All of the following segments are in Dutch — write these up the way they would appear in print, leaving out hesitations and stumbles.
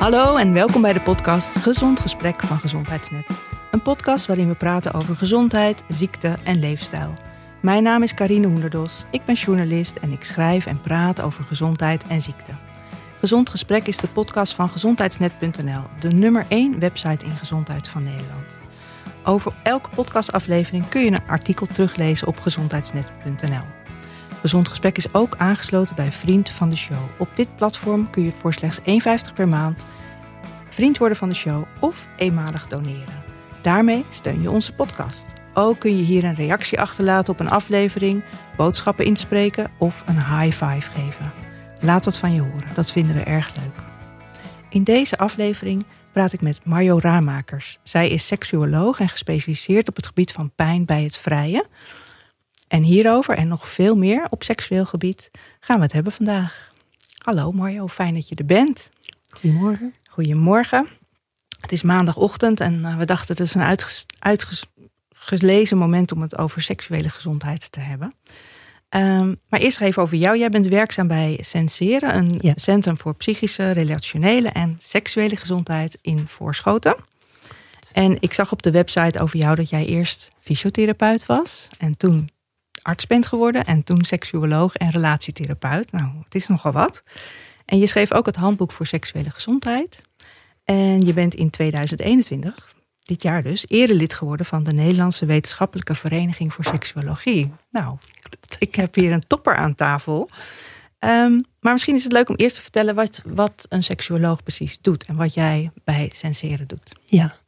Hallo en welkom bij de podcast Gezond Gesprek van Gezondheidsnet. Een podcast waarin we praten over gezondheid, ziekte en leefstijl. Mijn naam is Karine Hoenderdos, ik ben journalist en ik schrijf en praat over gezondheid en ziekte. Gezond Gesprek is de podcast van Gezondheidsnet.nl, de nummer 1 website in gezondheid van Nederland. Over elke podcastaflevering kun je een artikel teruglezen op gezondheidsnet.nl. Gezond Gesprek is ook aangesloten bij Vriend van de Show. Op dit platform kun je voor slechts €1,50 per maand vriend worden van de show of eenmalig doneren. Daarmee steun je onze podcast. Ook kun je hier een reactie achterlaten op een aflevering, boodschappen inspreken of een high five geven. Laat dat van je horen, dat vinden we erg leuk. In deze aflevering praat ik met Marjo Ramakers. Zij is seksuoloog en gespecialiseerd op het gebied van pijn bij het vrijen. En hierover en nog veel meer op seksueel gebied gaan we het hebben vandaag. Hallo Marjo, fijn dat je er bent. Goedemorgen. Goedemorgen. Het is maandagochtend en we dachten het is een uitgelezen moment om het over seksuele gezondheid te hebben. Maar eerst even over jou. Jij bent werkzaam bij Censere, een centrum voor psychische, relationele en seksuele gezondheid in Voorschoten. En ik zag op de website over jou dat jij eerst fysiotherapeut was en toen arts bent geworden en toen seksuoloog en relatietherapeut. Nou, het is nogal wat. En je schreef ook het Handboek voor seksuele gezondheid. En je bent in 2021, dit jaar dus, erelid geworden van de Nederlandse Wetenschappelijke Vereniging voor Seksuologie. Nou, ik heb hier een topper aan tafel. Maar misschien is het leuk om eerst te vertellen wat een seksuoloog precies doet en wat jij bij Censere doet. Ja,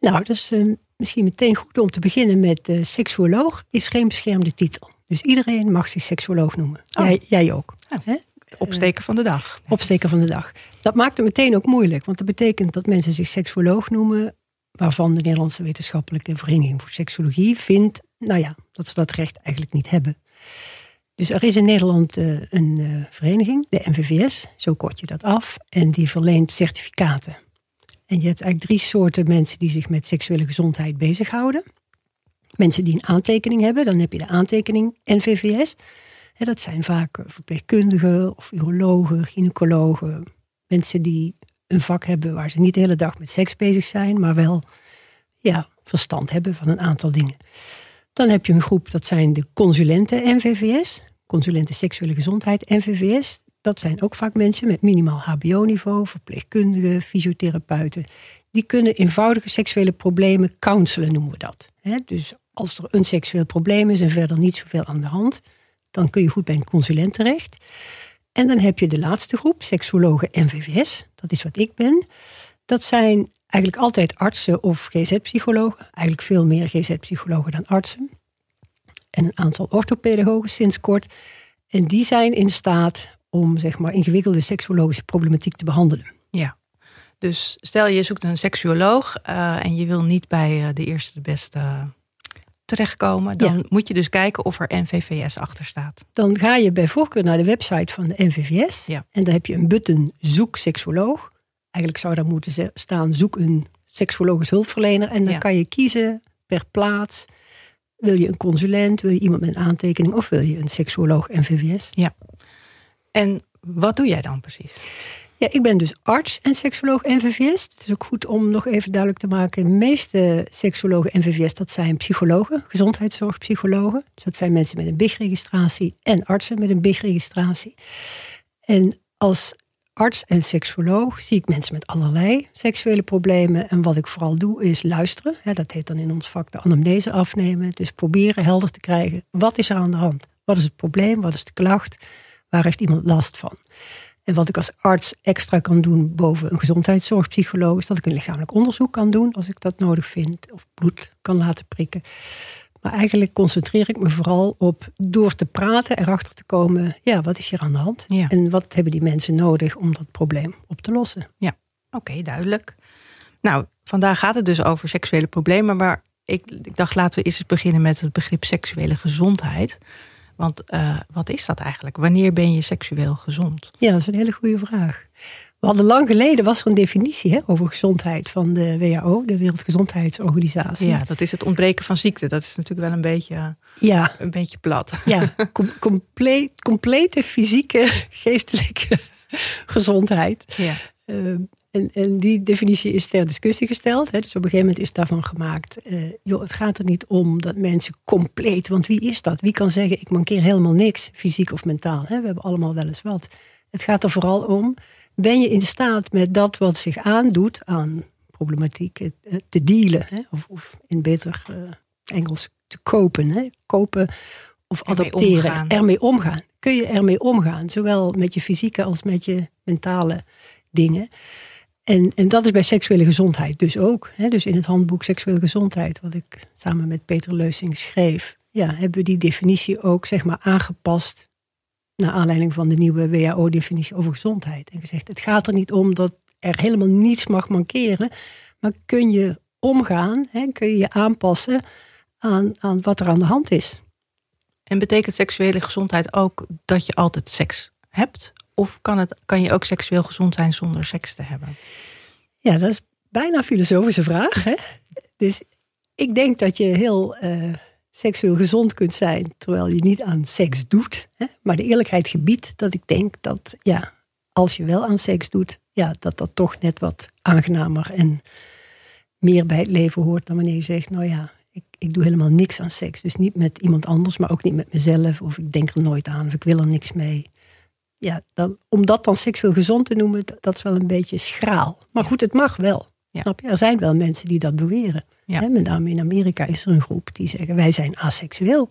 nou, dat is misschien meteen goed om te beginnen met seksuoloog is geen beschermde titel. Dus iedereen mag zich seksuoloog noemen. Oh. Jij ook. Oh. Hè? Opsteker van de dag. Opsteker van de dag. Dat maakt het meteen ook moeilijk. Want dat betekent dat mensen zich seksuoloog noemen, waarvan de Nederlandse Wetenschappelijke Vereniging voor Seksuologie vindt, nou ja, dat ze dat recht eigenlijk niet hebben. Dus er is in Nederland een vereniging, de NVVS, zo kort je dat af, en die verleent certificaten. En je hebt eigenlijk 3 soorten mensen die zich met seksuele gezondheid bezighouden. Mensen die een aantekening hebben, dan heb je de aantekening NVVS. En dat zijn vaak verpleegkundigen of urologen, gynaecologen. Mensen die een vak hebben waar ze niet de hele dag met seks bezig zijn, maar wel verstand hebben van een aantal dingen. Dan heb je een groep, dat zijn de consulenten NVVS. Consulenten seksuele gezondheid NVVS. Dat zijn ook vaak mensen met minimaal hbo-niveau, verpleegkundigen, fysiotherapeuten. Die kunnen eenvoudige seksuele problemen counselen, noemen we dat. Dus als er een seksueel probleem is en verder niet zoveel aan de hand, dan kun je goed bij een consulent terecht. En dan heb je de laatste groep, seksuologen NVVS. Dat is wat ik ben. Dat zijn eigenlijk altijd artsen of GZ-psychologen. Eigenlijk veel meer GZ-psychologen dan artsen. En een aantal orthopedagogen sinds kort. En die zijn in staat om zeg maar ingewikkelde seksuologische problematiek te behandelen. Ja, dus stel je zoekt een seksuoloog en je wil niet bij de eerste de beste terechtkomen, dan moet je dus kijken of er NVVS achter staat. Dan ga je bij voorkeur naar de website van de NVVS. Ja. En daar heb je een button zoek seksuoloog. Eigenlijk zou daar moeten staan zoek een seksuologisch hulpverlener. En dan kan je kiezen per plaats. Wil je een consulent, wil je iemand met een aantekening of wil je een seksuoloog NVVS? Ja. En wat doe jij dan precies? Ja, ik ben dus arts en seksuoloog NVVS. Het is ook goed om nog even duidelijk te maken. De meeste seksuologen NVVS, dat zijn psychologen, gezondheidszorgpsychologen. Dus dat zijn mensen met een BIG-registratie en artsen met een BIG-registratie. En als arts en seksuoloog zie ik mensen met allerlei seksuele problemen. En wat ik vooral doe is luisteren. Dat heet dan in ons vak de anamnese afnemen. Dus proberen helder te krijgen, wat is er aan de hand? Wat is het probleem? Wat is de klacht? Waar heeft iemand last van? En wat ik als arts extra kan doen boven een gezondheidszorgpsycholoog is dat ik een lichamelijk onderzoek kan doen als ik dat nodig vind. Of bloed kan laten prikken. Maar eigenlijk concentreer ik me vooral op door te praten erachter te komen. Ja, wat is hier aan de hand? Ja. En wat hebben die mensen nodig om dat probleem op te lossen? Ja, oké, duidelijk. Nou, vandaag gaat het dus over seksuele problemen. Maar ik dacht laten we eerst eens beginnen met het begrip seksuele gezondheid. Want wat is dat eigenlijk? Wanneer ben je seksueel gezond? Ja, dat is een hele goede vraag. We hadden lang geleden, was er een definitie over gezondheid van de WHO, de Wereldgezondheidsorganisatie. Ja, dat is het ontbreken van ziekte. Dat is natuurlijk wel een beetje plat. Ja, complete fysieke, geestelijke gezondheid. Ja. En die definitie is ter discussie gesteld. Hè. Dus op een gegeven moment is daarvan gemaakt... het gaat er niet om dat mensen compleet... Want wie is dat? Wie kan zeggen, ik mankeer helemaal niks, fysiek of mentaal. Hè. We hebben allemaal wel eens wat. Het gaat er vooral om... Ben je in staat met dat wat zich aandoet aan problematiek te dealen? Hè? Of in beter Engels te kopen. Hè? Kopen of adopteren. Ermee omgaan. Kun je ermee omgaan? Zowel met je fysieke als met je mentale dingen. En dat is bij seksuele gezondheid dus ook. Hè? Dus in het handboek Seksuele Gezondheid, wat ik samen met Peter Leusink schreef, hebben we die definitie ook aangepast. Naar aanleiding van de nieuwe WHO-definitie over gezondheid. En gezegd, het gaat er niet om dat er helemaal niets mag mankeren. Maar kun je omgaan, kun je je aanpassen aan wat er aan de hand is. En betekent seksuele gezondheid ook dat je altijd seks hebt? Of kan je ook seksueel gezond zijn zonder seks te hebben? Ja, dat is bijna een filosofische vraag. Hè? Dus ik denk dat je heel... seksueel gezond kunt zijn, terwijl je niet aan seks doet. Hè? Maar de eerlijkheid gebiedt dat ik denk dat als je wel aan seks doet, dat toch net wat aangenamer en meer bij het leven hoort dan wanneer je zegt, ik doe helemaal niks aan seks. Dus niet met iemand anders, maar ook niet met mezelf. Of ik denk er nooit aan, of ik wil er niks mee. Ja, om dat dan seksueel gezond te noemen, dat is wel een beetje schraal. Maar goed, het mag wel. Ja. Snap je? Er zijn wel mensen die dat beweren. Ja. Met name in Amerika is er een groep die zeggen, wij zijn aseksueel.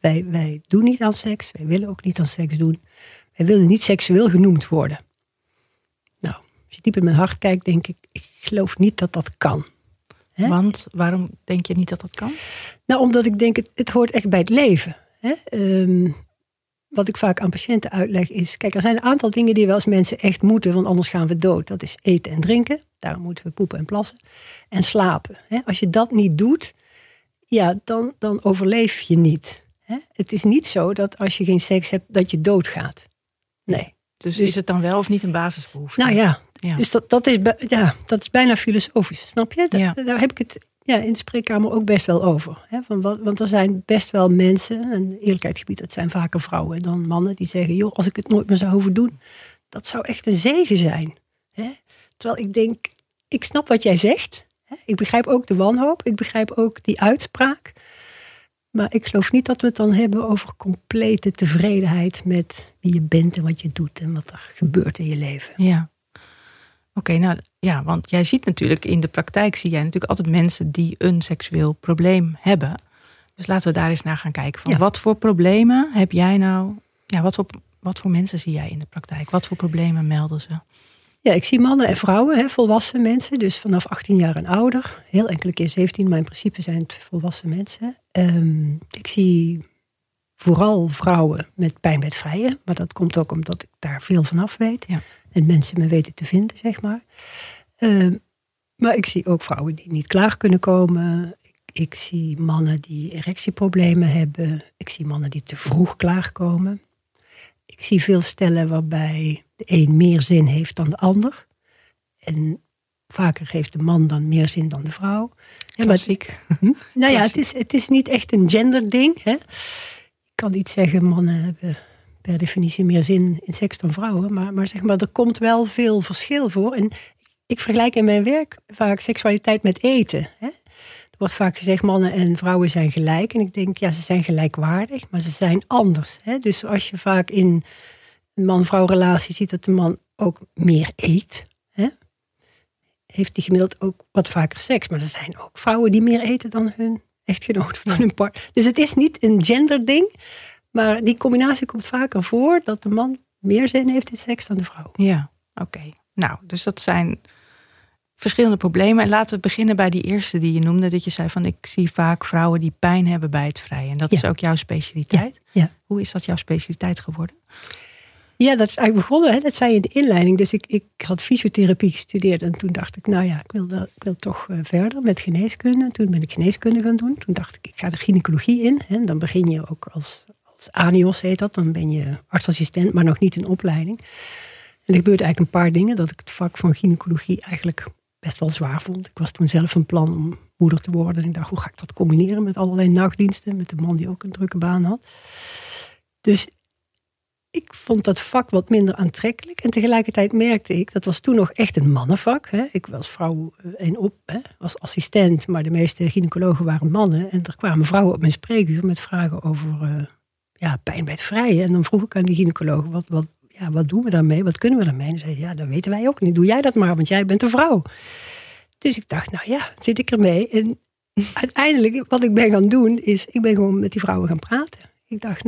Wij doen niet aan seks, wij willen ook niet aan seks doen. Wij willen niet seksueel genoemd worden. Nou, als je diep in mijn hart kijkt, denk ik geloof niet dat dat kan. Hè? Want waarom denk je niet dat dat kan? Nou, omdat ik denk, het hoort echt bij het leven. Hè? Wat ik vaak aan patiënten uitleg is... Kijk, er zijn een aantal dingen die we als mensen echt moeten... want anders gaan we dood. Dat is eten en drinken. Daarom moeten we poepen en plassen. En slapen. Als je dat niet doet, dan overleef je niet. Het is niet zo dat als je geen seks hebt, dat je doodgaat. Nee. Dus is het dan wel of niet een basisbehoefte? Nou ja. Dus dat is bijna filosofisch, snap je? Daar heb ik het... Ja, in de spreekkamer ook best wel over. Hè? Want er zijn best wel mensen, en eerlijkheidsgebied, dat zijn vaker vrouwen dan mannen, die zeggen, joh, als ik het nooit meer zou hoeven doen, dat zou echt een zegen zijn. Hè? Terwijl ik denk, ik snap wat jij zegt. Hè? Ik begrijp ook de wanhoop, ik begrijp ook die uitspraak. Maar ik geloof niet dat we het dan hebben over complete tevredenheid met wie je bent en wat je doet en wat er gebeurt in je leven. Ja. Oké, nou ja, want jij ziet natuurlijk in de praktijk... zie jij natuurlijk altijd mensen die een seksueel probleem hebben. Dus laten we daar eens naar gaan kijken. Van wat voor problemen heb jij nou... Ja, wat voor mensen zie jij in de praktijk? Wat voor problemen melden ze? Ja, ik zie mannen en vrouwen, volwassen mensen. Dus vanaf 18 jaar en ouder. Heel enkele keer 17, maar in principe zijn het volwassen mensen. Ik zie vooral vrouwen met pijn bij het vrije. Maar dat komt ook omdat ik daar veel vanaf weet... Ja. En mensen me weten te vinden, . Maar ik zie ook vrouwen die niet klaar kunnen komen. Ik zie mannen die erectieproblemen hebben. Ik zie mannen die te vroeg klaarkomen. Ik zie veel stellen waarbij de een meer zin heeft dan de ander. En vaker heeft de man dan meer zin dan de vrouw. Klassiek. Nou ja, het is niet echt een genderding. Hè? Ik kan niet zeggen, mannen hebben... per definitie meer zin in seks dan vrouwen. Maar er komt wel veel verschil voor. En ik vergelijk in mijn werk vaak seksualiteit met eten. Hè? Er wordt vaak gezegd, mannen en vrouwen zijn gelijk. En ik denk, ze zijn gelijkwaardig, maar ze zijn anders. Hè? Dus als je vaak in een man-vrouw relatie ziet... dat de man ook meer eet... Hè? Heeft die gemiddeld ook wat vaker seks. Maar er zijn ook vrouwen die meer eten dan hun echtgenoot of dan hun partner. Dus het is niet een genderding... Maar die combinatie komt vaker voor dat de man meer zin heeft in seks dan de vrouw. Ja, oké. Nou, dus dat zijn verschillende problemen. En laten we beginnen bij die eerste die je noemde. Dat je zei van, ik zie vaak vrouwen die pijn hebben bij het vrije. En dat is ook jouw specialiteit. Ja. Hoe is dat jouw specialiteit geworden? Ja, dat is eigenlijk begonnen. Hè? Dat zei je in de inleiding. Dus ik had fysiotherapie gestudeerd. En toen dacht ik, ik wil toch verder met geneeskunde. En toen ben ik geneeskunde gaan doen. Toen dacht ik ga de gynaecologie in. Hè? Dan begin je ook als... ANIOS heet dat, dan ben je artsassistent, maar nog niet in opleiding. En er gebeurde eigenlijk een paar dingen, dat ik het vak van gynaecologie eigenlijk best wel zwaar vond. Ik was toen zelf van plan om moeder te worden. En ik dacht, hoe ga ik dat combineren met allerlei nachtdiensten, met de man die ook een drukke baan had. Dus ik vond dat vak wat minder aantrekkelijk. En tegelijkertijd merkte ik, dat was toen nog echt een mannenvak. Hè. Ik was vrouw en op, hè, was assistent, maar de meeste gynaecologen waren mannen. En er kwamen vrouwen op mijn spreekuur met vragen over pijn bij het vrije. En dan vroeg ik aan die gynaecoloog, wat doen we daarmee? Wat kunnen we daarmee? En dan zei ze, dat weten wij ook niet. Doe jij dat maar, want jij bent een vrouw. Dus ik dacht, zit ik ermee. En uiteindelijk, wat ik ben gaan doen, is ik ben gewoon met die vrouwen gaan praten. Ik dacht,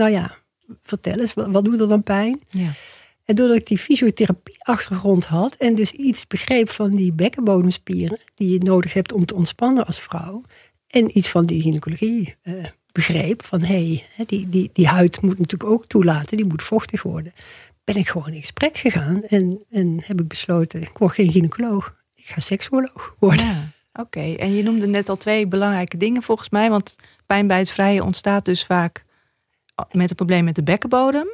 vertel eens, wat doet er dan pijn? Ja. En doordat ik die fysiotherapie-achtergrond had en dus iets begreep van die bekkenbodemspieren die je nodig hebt om te ontspannen als vrouw, en iets van die gynaecologie begreep van die huid moet natuurlijk ook toelaten, die moet vochtig worden, ben ik gewoon in gesprek gegaan en heb ik besloten, ik word geen gynaecoloog, ik ga seksuoloog worden. Ja. Oké, en je noemde net al 2 belangrijke dingen volgens mij, want pijn bij het vrije ontstaat dus vaak met een probleem met de bekkenbodem.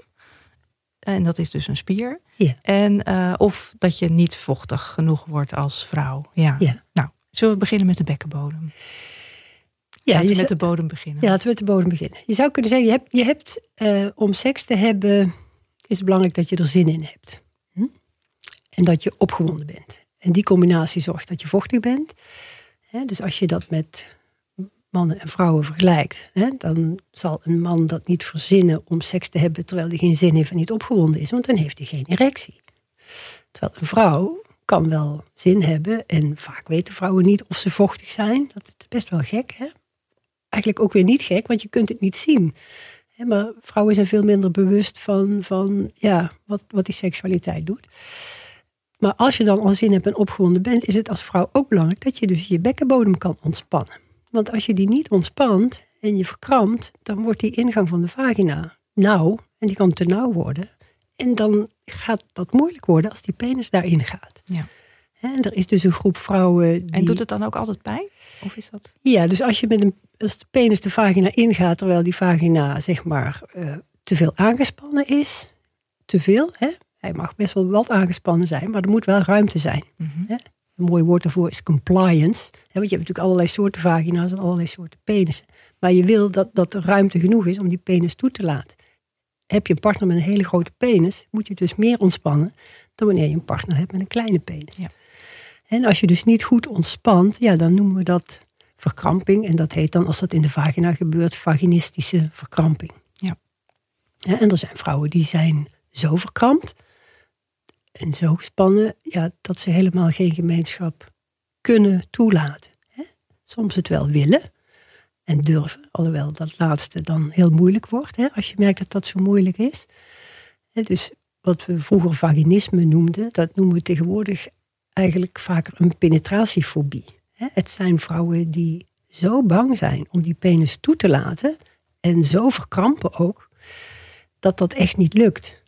En dat is dus een spier. Ja. En, of dat je niet vochtig genoeg wordt als vrouw. Ja. Ja. Nou, zullen we beginnen met de bekkenbodem? Ja, laten we met de bodem beginnen. Ja, laten we met de bodem beginnen. Je zou kunnen zeggen, je hebt om seks te hebben, is het belangrijk dat je er zin in hebt. En dat je opgewonden bent. En die combinatie zorgt dat je vochtig bent. Dus als je dat met mannen en vrouwen vergelijkt, dan zal een man dat niet verzinnen om seks te hebben terwijl hij geen zin heeft en niet opgewonden is, want dan heeft hij geen erectie. Terwijl een vrouw kan wel zin hebben en vaak weten vrouwen niet of ze vochtig zijn. Dat is best wel gek, hè? Eigenlijk ook weer niet gek, want je kunt het niet zien. Maar vrouwen zijn veel minder bewust van wat die seksualiteit doet. Maar als je dan al zin hebt en opgewonden bent, is het als vrouw ook belangrijk dat je dus je bekkenbodem kan ontspannen. Want als je die niet ontspant en je verkrampt, dan wordt die ingang van de vagina nauw. En die kan te nauw worden. En dan gaat dat moeilijk worden als die penis daarin gaat. Ja. En er is dus een groep vrouwen die... En doet het dan ook altijd pijn? Of is dat... Ja, dus als de penis de vagina ingaat, terwijl die vagina te veel aangespannen is. Te veel, hè? Hij mag best wel wat aangespannen zijn, maar er moet wel ruimte zijn. Mm-hmm. Hè? Een mooi woord daarvoor is compliance. Want je hebt natuurlijk allerlei soorten vagina's en allerlei soorten penissen. Maar je wil dat er ruimte genoeg is om die penis toe te laten. Heb je een partner met een hele grote penis, moet je dus meer ontspannen dan wanneer je een partner hebt met een kleine penis. Ja. En als je dus niet goed ontspant, dan noemen we dat verkramping. En dat heet dan, als dat in de vagina gebeurt, vaginistische verkramping. Ja. En er zijn vrouwen die zijn zo verkrampt en zo gespannen, dat ze helemaal geen gemeenschap kunnen toelaten. Soms het wel willen en durven. Alhoewel dat laatste dan heel moeilijk wordt. Als je merkt dat dat zo moeilijk is. Dus wat we vroeger vaginisme noemden, dat noemen we tegenwoordig eigenlijk vaker een penetratiefobie. Het zijn vrouwen die zo bang zijn om die penis toe te laten en zo verkrampen ook, dat echt niet lukt.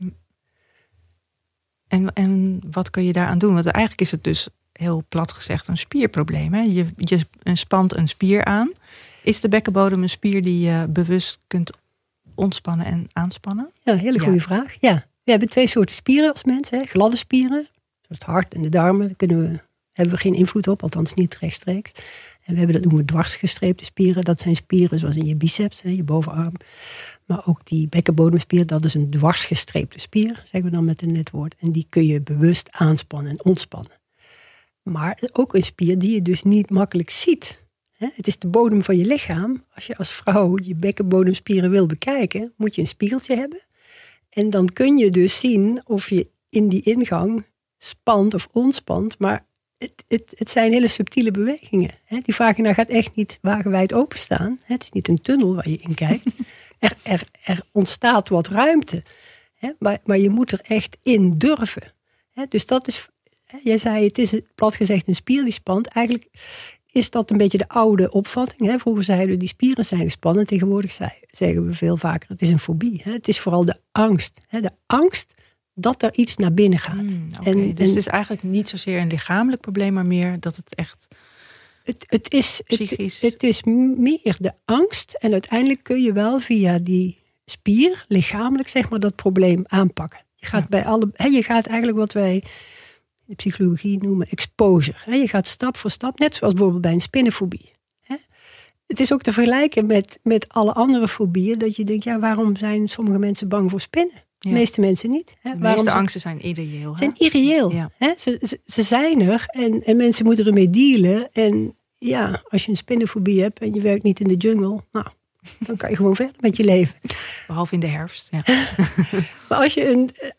En wat kun je daaraan doen? Want eigenlijk is het dus heel plat gezegd een spierprobleem. Hè? Je spant een spier aan. Is de bekkenbodem een spier die je bewust kunt ontspannen en aanspannen? Ja, een hele goede vraag. Ja. We hebben 2 soorten spieren als mensen. Hè? Gladde spieren, zoals het hart en de darmen. Daar hebben we geen invloed op, althans niet rechtstreeks. En we hebben, dat noemen we dwarsgestreepte spieren. Dat zijn spieren zoals in je biceps, hè, je bovenarm. Maar ook die bekkenbodemspier, dat is een dwarsgestreepte spier, zeggen we dan met een net woord. En die kun je bewust aanspannen en ontspannen. Maar ook een spier die je dus niet makkelijk ziet. Het is de bodem van je lichaam. Als je als vrouw je bekkenbodemspieren wil bekijken, moet je een spiegeltje hebben. En dan kun je dus zien of je in die ingang spant of ontspant. Maar het zijn hele subtiele bewegingen. Die vagina gaat echt niet wagenwijd openstaan. Het is niet een tunnel waar je in kijkt. Er ontstaat wat ruimte. Maar je moet er echt in durven. Dus dat is... Jij zei, het is plat gezegd een spier die spant. Eigenlijk is dat een beetje de oude opvatting. Vroeger zeiden we, die spieren zijn gespannen. Tegenwoordig zeggen we veel vaker, het is een fobie. Het is vooral de angst. De angst dat er iets naar binnen gaat. Okay. Dus het is eigenlijk niet zozeer een lichamelijk probleem, maar meer dat het echt... Het is meer de angst. En uiteindelijk kun je wel via die spier, lichamelijk zeg maar, dat probleem aanpakken. Je gaat, je gaat eigenlijk wat wij in de psychologie noemen exposure. Je gaat stap voor stap, net zoals bijvoorbeeld bij een spinnenfobie. Het is ook te vergelijken met alle andere fobieën. Dat je denkt, waarom zijn sommige mensen bang voor spinnen? De meeste mensen niet. Hè? De meeste angsten zijn irreëel. Hè? Zijn irreëel. Ja. Hè? Ze zijn er en mensen moeten ermee dealen. En ja, als je een spinnenfobie hebt en je werkt niet in de jungle... nou, dan kan je gewoon verder met je leven. Behalve in de herfst. Ja. Maar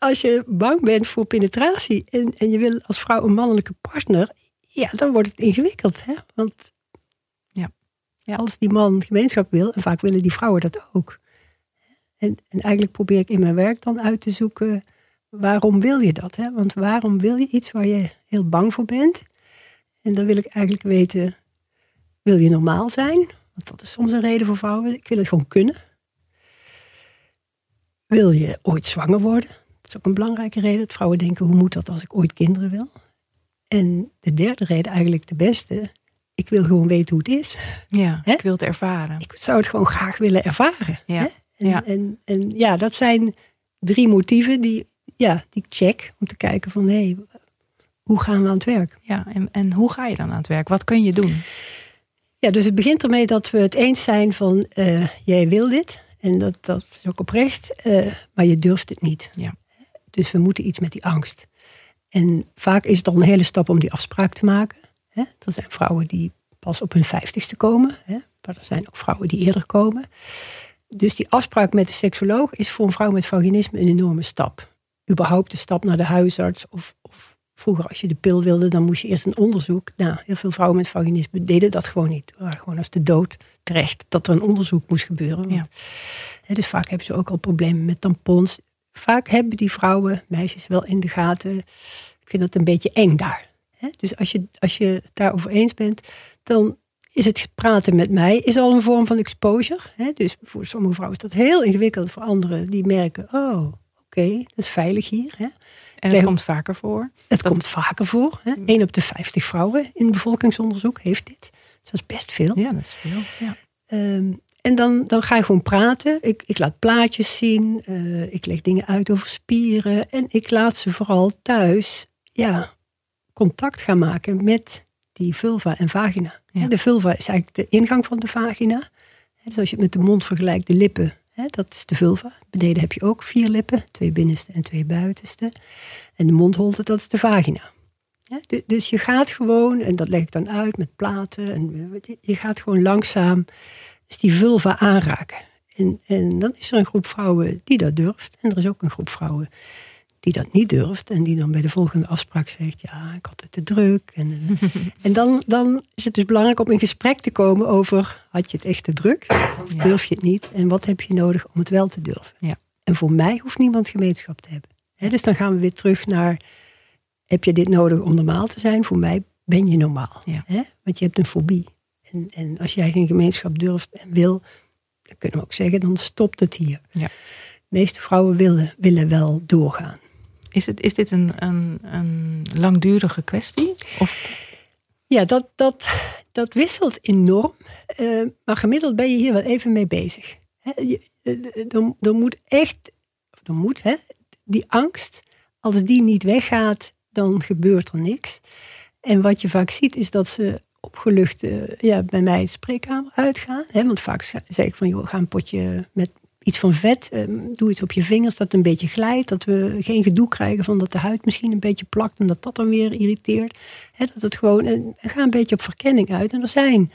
als je bang bent voor penetratie... en je wil als vrouw een mannelijke partner... ja, dan wordt het ingewikkeld. Hè? Want als die man gemeenschap wil... en vaak willen die vrouwen dat ook... En eigenlijk probeer ik in mijn werk dan uit te zoeken... waarom wil je dat? Hè? Want waarom wil je iets waar je heel bang voor bent? En dan wil ik eigenlijk weten... wil je normaal zijn? Want dat is soms een reden voor vrouwen. Ik wil het gewoon kunnen. Wil je ooit zwanger worden? Dat is ook een belangrijke reden. Dat vrouwen denken, hoe moet dat als ik ooit kinderen wil? En de derde reden, eigenlijk de beste... ik wil gewoon weten hoe het is. Ja, hè? Ik wil het ervaren. Ik zou het gewoon graag willen ervaren. Ja. Hè? En ja, dat zijn 3 motieven die ik check om te kijken van hoe gaan we aan het werk? Ja, en hoe ga je dan aan het werk? Wat kun je doen? Ja, dus het begint ermee dat we het eens zijn van jij wil dit en dat is ook oprecht, maar je durft het niet. Ja. Dus we moeten iets met die angst. En vaak is het al een hele stap om die afspraak te maken. Hè? Er zijn vrouwen die pas op hun 50ste komen, hè? Maar er zijn ook vrouwen die eerder komen. Dus die afspraak met de seksoloog is voor een vrouw met vaginisme een enorme stap. Überhaupt de stap naar de huisarts. Of vroeger als je de pil wilde, dan moest je eerst een onderzoek. Nou, heel veel vrouwen met vaginisme deden dat gewoon niet. We waren gewoon als de dood terecht dat er een onderzoek moest gebeuren. Want, dus vaak hebben ze ook al problemen met tampons. Vaak hebben die vrouwen, meisjes wel in de gaten. Ik vind dat een beetje eng daar. Hè? Dus als je het daarover eens bent, dan... is het praten met mij is al een vorm van exposure. Hè? Dus voor sommige vrouwen is dat heel ingewikkeld. Voor anderen die merken, oké, dat is veilig hier. Hè? En het komt vaker voor? Het komt vaker voor. Hè? 1 op de 50 vrouwen in bevolkingsonderzoek heeft dit. Dus dat is best veel. Ja, dat is veel. Ja. En dan ga je gewoon praten. Ik laat plaatjes zien. Ik leg dingen uit over spieren. En ik laat ze vooral thuis contact gaan maken met die vulva en vagina. Ja. De vulva is eigenlijk de ingang van de vagina. Dus als je het met de mond vergelijkt, de lippen, dat is de vulva. Beneden heb je ook 4 lippen, 2 binnenste en 2 buitenste. En de mondholte, dat is de vagina. Dus je gaat gewoon, en dat leg ik dan uit met platen, en je gaat gewoon langzaam dus die vulva aanraken. En dan is er een groep vrouwen die dat durft. En er is ook een groep vrouwen die dat niet durft en die dan bij de volgende afspraak zegt... ja, ik had het te druk. En dan is het dus belangrijk om in gesprek te komen over... had je het echt te druk of durf je het niet? En wat heb je nodig om het wel te durven? Ja. En voor mij hoeft niemand gemeenschap te hebben. Dus dan gaan we weer terug naar... heb je dit nodig om normaal te zijn? Voor mij ben je normaal. Ja. Hè? Want je hebt een fobie. En als jij geen gemeenschap durft en wil... dan kunnen we ook zeggen, dan stopt het hier. Ja. De meeste vrouwen willen wel doorgaan. Is dit een langdurige kwestie? Of? Ja, dat wisselt enorm. Maar gemiddeld ben je hier wel even mee bezig. Dan moet die angst, als die niet weggaat, dan gebeurt er niks. En wat je vaak ziet, is dat ze opgelucht bij mij de spreekkamer uitgaan. Hè? Want vaak zeg ik van, joh, ga een potje met... iets van vet, doe iets op je vingers dat een beetje glijdt. Dat we geen gedoe krijgen van dat de huid misschien een beetje plakt... en dat dat dan weer irriteert. He, dat het gewoon, en ga een beetje op verkenning uit. En er zijn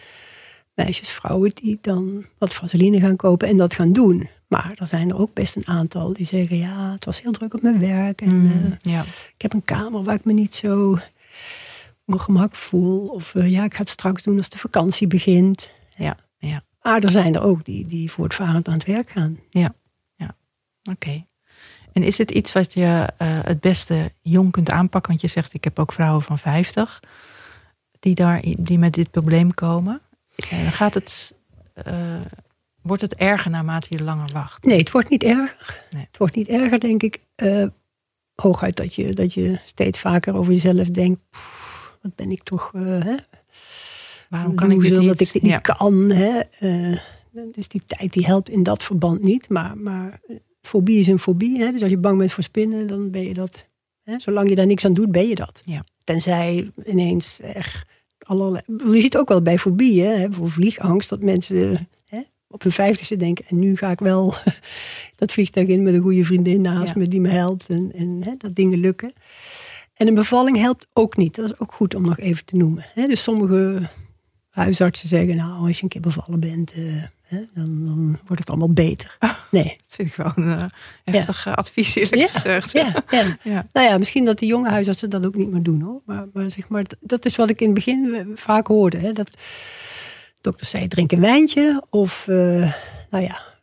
meisjes, vrouwen die dan wat vaseline gaan kopen en dat gaan doen. Maar er zijn er ook best een aantal die zeggen... ja, het was heel druk op mijn werk. En, ik heb een kamer waar ik me niet zo op mijn gemak voel. Of ik ga het straks doen als de vakantie begint. Ja. Maar er zijn er ook die voortvarend aan het werk gaan. Ja. Oké. En is het iets wat je het beste jong kunt aanpakken? Want je zegt, ik heb ook vrouwen van 50 die met dit probleem komen. Wordt het erger naarmate je langer wacht? Nee, het wordt niet erger. Nee. Het wordt niet erger, denk ik. Hooguit dat je steeds vaker over jezelf denkt... wat ben ik toch... waarom kan ik dit niet? Dat ik dit niet kan. Hè? Dus die tijd die helpt in dat verband niet. Maar fobie is een fobie. Hè? Dus als je bang bent voor spinnen, dan ben je dat. Hè? Zolang je daar niks aan doet, ben je dat. Ja. Tenzij ineens echt allerlei... Je ziet ook wel bij fobie, hè? Voor vliegangst, dat mensen op hun 50ste denken... en nu ga ik wel dat vliegtuig in met een goede vriendin naast me die me helpt. En dat dingen lukken. En een bevalling helpt ook niet. Dat is ook goed om nog even te noemen. Hè? Dus sommige huisartsen zeggen, nou, als je een keer bevallen bent, dan wordt het allemaal beter. Nee. Dat vind ik wel een heftig advies, eerlijk gezegd. Ja. Nou ja, misschien dat de jonge huisartsen dat ook niet meer doen, hoor. Maar zeg maar, dat is wat ik in het begin vaak hoorde. Hè? Dat dokters zeiden, drink een wijntje. Of,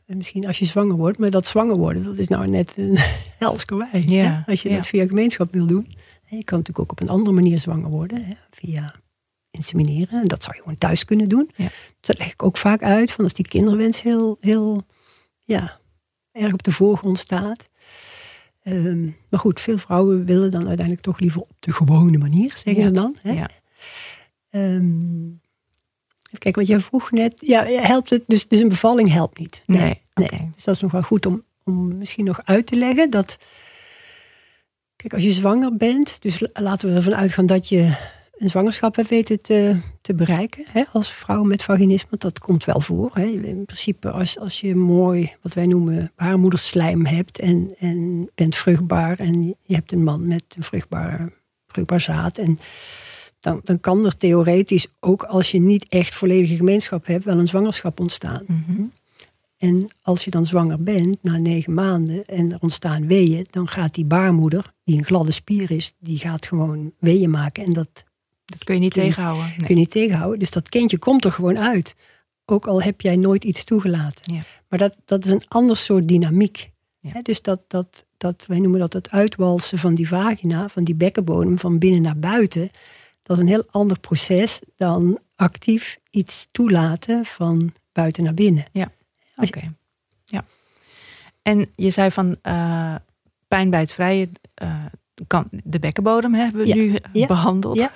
misschien als je zwanger wordt. Maar dat zwanger worden, dat is nou net een helskarwei. Ja. Als je dat via gemeenschap wil doen. Je kan natuurlijk ook op een andere manier zwanger worden. Hè? Via insemineren. En dat zou je gewoon thuis kunnen doen. Ja. Dat leg ik ook vaak uit. Van als die kinderwens heel erg op de voorgrond staat. Maar goed, veel vrouwen willen dan uiteindelijk toch liever op de gewone manier. Zeggen ze dan. Hè? Ja. Even kijken, want jij vroeg net. Ja, helpt het? Dus een bevalling helpt niet. Nee. Okay. Dus dat is nog wel goed om misschien nog uit te leggen. Dat... Kijk, als je zwanger bent, dus laten we ervan uitgaan dat je een zwangerschap hebt weten te bereiken. Hè, als vrouw met vaginisme, dat komt wel voor. Hè. In principe, als je mooi, wat wij noemen, baarmoederslijm hebt en bent vruchtbaar. En je hebt een man met een vruchtbaar zaad. En dan kan er theoretisch, ook als je niet echt volledige gemeenschap hebt, wel een zwangerschap ontstaan. Mm-hmm. En als je dan zwanger bent, na 9 maanden, en er ontstaan weeën, dan gaat die baarmoeder, die een gladde spier is, die gaat gewoon weeën maken. En dat kun je niet tegenhouden. Nee. Kun je niet tegenhouden. Dus dat kindje komt er gewoon uit. Ook al heb jij nooit iets toegelaten. Ja. Maar dat is een ander soort dynamiek. Ja. He, dus dat, wij noemen dat het uitwalsen van die vagina, van die bekkenbodem, van binnen naar buiten. Dat is een heel ander proces dan actief iets toelaten van buiten naar binnen. Ja. Oké. Ja. En je zei van pijn bij het vrije, kan de bekkenbodem hebben we nu behandeld. Ja.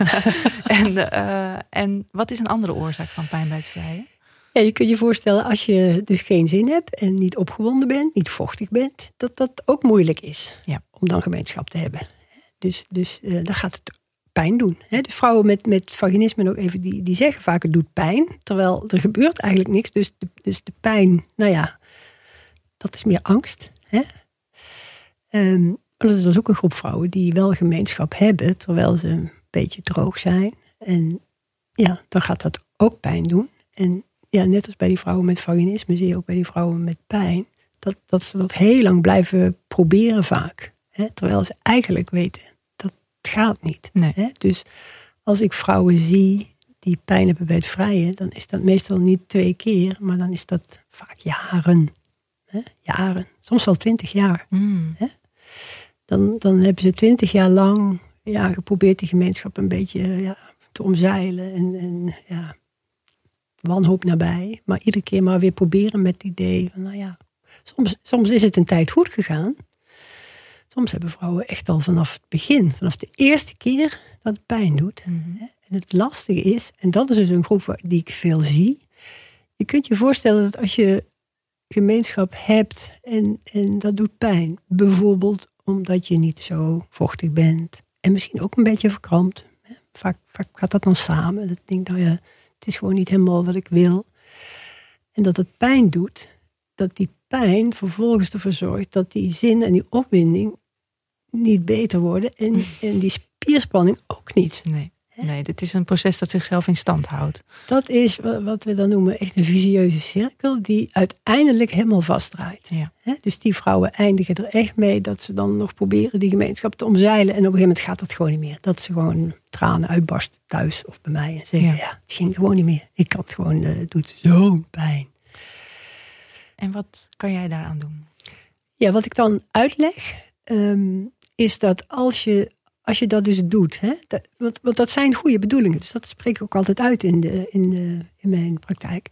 en wat is een andere oorzaak van pijn bij het vrije? Ja, je kunt je voorstellen als je dus geen zin hebt en niet opgewonden bent, niet vochtig bent, dat ook moeilijk is om dan gemeenschap te hebben. Dus dan gaat het pijn doen. Hè? Dus vrouwen met vaginisme ook even, die zeggen vaak het doet pijn. Terwijl er gebeurt eigenlijk niks. Dus de pijn, dat is meer angst. Hè? Maar dat is ook een groep vrouwen die wel gemeenschap hebben. Terwijl ze een beetje droog zijn. En ja, dan gaat dat ook pijn doen. En ja, net als bij die vrouwen met vaginisme zie je ook bij die vrouwen met pijn. Dat ze dat heel lang blijven proberen vaak. Hè? Terwijl ze eigenlijk weten, het gaat niet. Nee. Hè? Dus als ik vrouwen zie die pijn hebben bij het vrije, dan is dat meestal niet 2 keer, maar dan is dat vaak jaren. Hè? Jaren. Soms wel 20 jaar. Mm. Hè? Dan hebben ze 20 jaar lang geprobeerd die gemeenschap een beetje te omzeilen en wanhoop nabij. Maar iedere keer maar weer proberen met het idee van, soms is het een tijd goed gegaan. Soms hebben vrouwen echt al vanaf het begin, vanaf de eerste keer dat het pijn doet. Mm-hmm. En het lastige is, en dat is dus een groep die ik veel zie. Je kunt je voorstellen dat als je gemeenschap hebt en dat doet pijn. Bijvoorbeeld omdat je niet zo vochtig bent. En misschien ook een beetje verkrampt. Vaak gaat dat dan samen. Dat ik denk, het is gewoon niet helemaal wat ik wil. En dat het pijn doet, dat die pijn vervolgens ervoor zorgt dat die zin en die opwinding niet beter worden en die spierspanning ook niet. Nee, dit is een proces dat zichzelf in stand houdt. Dat is wat we dan noemen echt een vicieuze cirkel die uiteindelijk helemaal vastdraait. Ja. Dus die vrouwen eindigen er echt mee dat ze dan nog proberen die gemeenschap te omzeilen en op een gegeven moment gaat dat gewoon niet meer. Dat ze gewoon tranen uitbarsten thuis of bij mij en zeggen het ging gewoon niet meer. Ik kan het gewoon, het doet zo'n pijn. En wat kan jij daaraan doen? Ja, wat ik dan uitleg is dat als je dat dus doet, want dat zijn goede bedoelingen. Dus dat spreek ik ook altijd uit in mijn praktijk.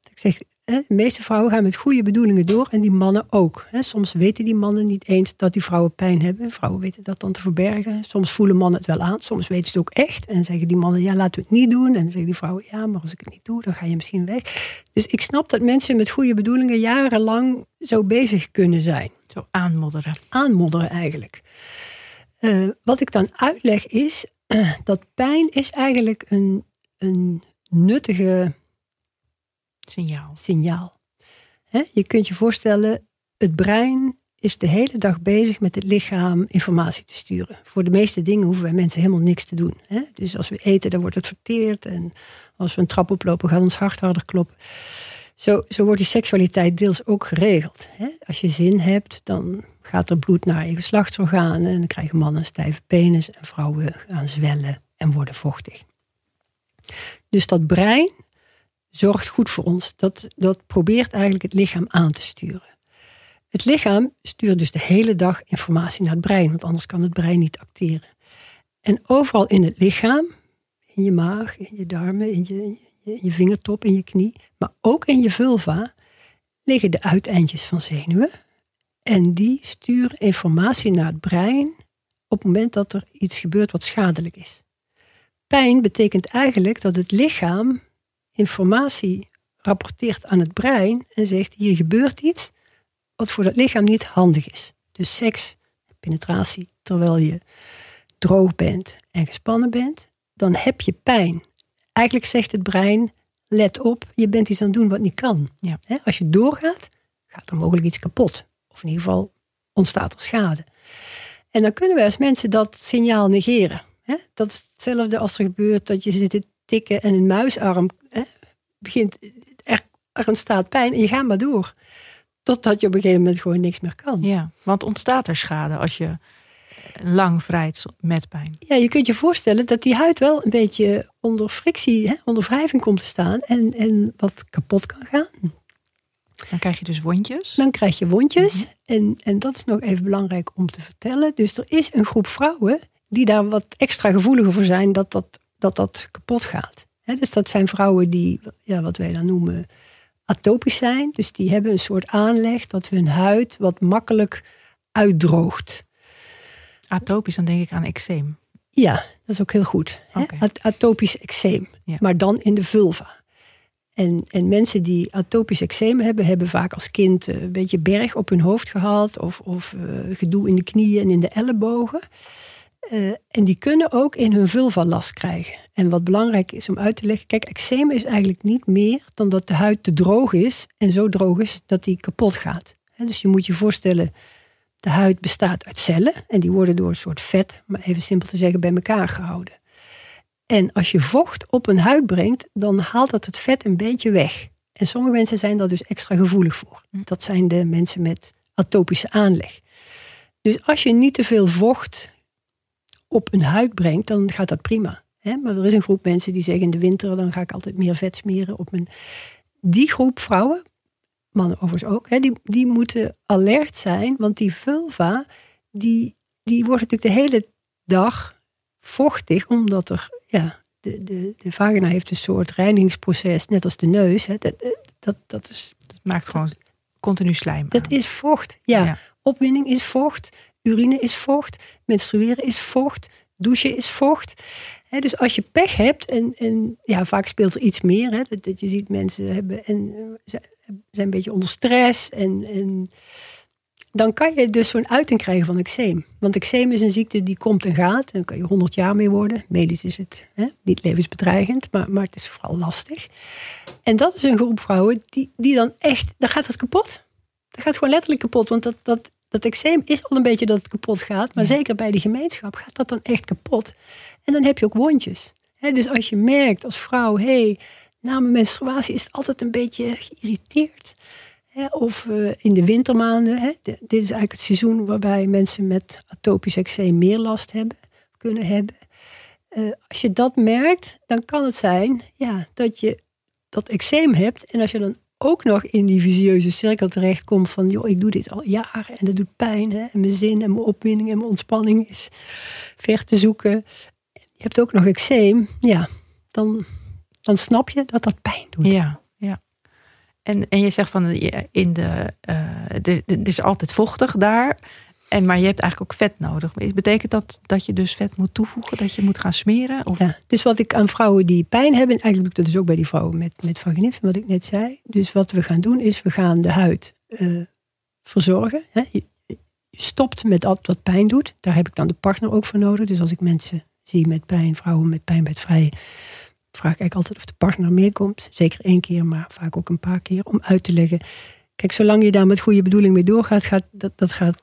Dat ik zeg, de meeste vrouwen gaan met goede bedoelingen door en die mannen ook. Hè. Soms weten die mannen niet eens dat die vrouwen pijn hebben. Vrouwen weten dat dan te verbergen. Soms voelen mannen het wel aan, soms weten ze het ook echt. En zeggen die mannen, laten we het niet doen. En dan zeggen die vrouwen, maar als ik het niet doe, dan ga je misschien weg. Dus ik snap dat mensen met goede bedoelingen jarenlang zo bezig kunnen zijn. Zo aanmodderen. Aanmodderen eigenlijk. Wat ik dan uitleg is, dat pijn is eigenlijk een nuttige... Signaal. Je kunt je voorstellen, het brein is de hele dag bezig met het lichaam informatie te sturen. Voor de meeste dingen hoeven wij mensen helemaal niks te doen. Hè? Dus als we eten, dan wordt het verteerd. En als we een trap oplopen, gaat ons hart harder kloppen. Zo wordt die seksualiteit deels ook geregeld. Hè? Als je zin hebt, dan gaat er bloed naar je geslachtsorganen. En dan krijgen mannen een stijve penis. En vrouwen gaan zwellen en worden vochtig. Dus dat brein zorgt goed voor ons. Dat probeert eigenlijk het lichaam aan te sturen. Het lichaam stuurt dus de hele dag informatie naar het brein. Want anders kan het brein niet acteren. En overal in het lichaam, in je maag, in je darmen, in je vingertop, in je knie, maar ook in je vulva, liggen de uiteindjes van zenuwen. En die sturen informatie naar het brein op het moment dat er iets gebeurt wat schadelijk is. Pijn betekent eigenlijk dat het lichaam informatie rapporteert aan het brein en zegt, hier gebeurt iets wat voor dat lichaam niet handig is. Dus seks, penetratie, terwijl je droog bent en gespannen bent, dan heb je pijn. Eigenlijk zegt het brein, let op, je bent iets aan het doen wat niet kan. Ja. Als je doorgaat, gaat er mogelijk iets kapot. Of in ieder geval ontstaat er schade. En dan kunnen wij als mensen dat signaal negeren. Dat is hetzelfde als er gebeurt dat je zit te tikken en een muisarm begint. Er ontstaat pijn en je gaat maar door. Totdat je op een gegeven moment gewoon niks meer kan. Ja, want ontstaat er schade als je lang vrijt met pijn? Ja, je kunt je voorstellen dat die huid wel een beetje onder frictie, onder wrijving komt te staan. En wat kapot kan gaan. Dan krijg je dus wondjes? Dan krijg je wondjes. Mm-hmm. En dat is nog even belangrijk om te vertellen. Dus er is een groep vrouwen die daar wat extra gevoeliger voor zijn dat kapot gaat. Dus dat zijn vrouwen die, ja, wat wij dan noemen, atopisch zijn. Dus die hebben een soort aanleg dat hun huid wat makkelijk uitdroogt. Atopisch, dan denk ik aan eczeem. Ja, dat is ook heel goed. Okay. Atopisch eczeem, ja. Maar dan in de vulva. En mensen die atopisch eczeem hebben, hebben vaak als kind een beetje berg op hun hoofd gehad. Of gedoe in de knieën en in de ellebogen. En die kunnen ook in hun vulva last krijgen. En wat belangrijk is om uit te leggen, kijk, eczeem is eigenlijk niet meer dan dat de huid te droog is. En zo droog is dat die kapot gaat. Dus je moet je voorstellen, de huid bestaat uit cellen. En die worden door een soort vet, maar even simpel te zeggen, bij elkaar gehouden. En als je vocht op een huid brengt, dan haalt dat het vet een beetje weg. En sommige mensen zijn daar dus extra gevoelig voor. Dat zijn de mensen met atopische aanleg. Dus als je niet te veel vocht op een huid brengt, dan gaat dat prima. Maar er is een groep mensen die zeggen in de winter, dan ga ik altijd meer vet smeren op mijn. Die groep vrouwen, mannen overigens ook, die moeten alert zijn. Want die vulva, die wordt natuurlijk de hele dag vochtig, omdat er, ja, de vagina heeft een soort reinigingsproces, net als de neus. Dat maakt gewoon continu slijm aan. Dat is vocht, ja. Opwinding is vocht, urine is vocht, menstrueren is vocht, douchen is vocht. Dus als je pech hebt, en ja, vaak speelt er iets meer. Dat je ziet mensen zijn een beetje onder stress en dan kan je dus zo'n uiting krijgen van eczeem. Want eczeem is een ziekte die komt en gaat. En daar kan je 100 jaar mee worden. Medisch is het niet levensbedreigend, maar het is vooral lastig. En dat is een groep vrouwen die dan echt, dan gaat het kapot. Dat gaat gewoon letterlijk kapot. Want dat eczeem is al een beetje dat het kapot gaat. Maar zeker bij de gemeenschap gaat dat dan echt kapot. En dan heb je ook wondjes. Dus als je merkt als vrouw, na mijn menstruatie is het altijd een beetje geïrriteerd. Of in de wintermaanden. Dit is eigenlijk het seizoen waarbij mensen met atopisch eczeem meer last kunnen hebben. Als je dat merkt, dan kan het zijn dat je dat eczeem hebt. En als je dan ook nog in die visieuze cirkel terechtkomt van, joh, ik doe dit al jaren en dat doet pijn. En mijn zin en mijn opwinding en mijn ontspanning is ver te zoeken. En je hebt ook nog eczeem. Ja, dan snap je dat pijn doet. Ja. En je zegt van, het is altijd vochtig daar, maar je hebt eigenlijk ook vet nodig. Betekent dat je dus vet moet toevoegen, dat je moet gaan smeren? Of? Ja, dus wat ik aan vrouwen die pijn hebben, en eigenlijk doe ik dat dus ook bij die vrouwen met vaginisme, wat ik net zei. Dus wat we gaan doen is, we gaan de huid verzorgen. Je stopt met alles wat pijn doet. Daar heb ik dan de partner ook voor nodig. Dus als ik mensen zie met pijn, vrouwen met pijn bij het vrije, vraag ik eigenlijk altijd of de partner meekomt. Zeker 1 keer, maar vaak ook een paar keer. Om uit te leggen, Kijk, zolang je daar met goede bedoeling mee doorgaat,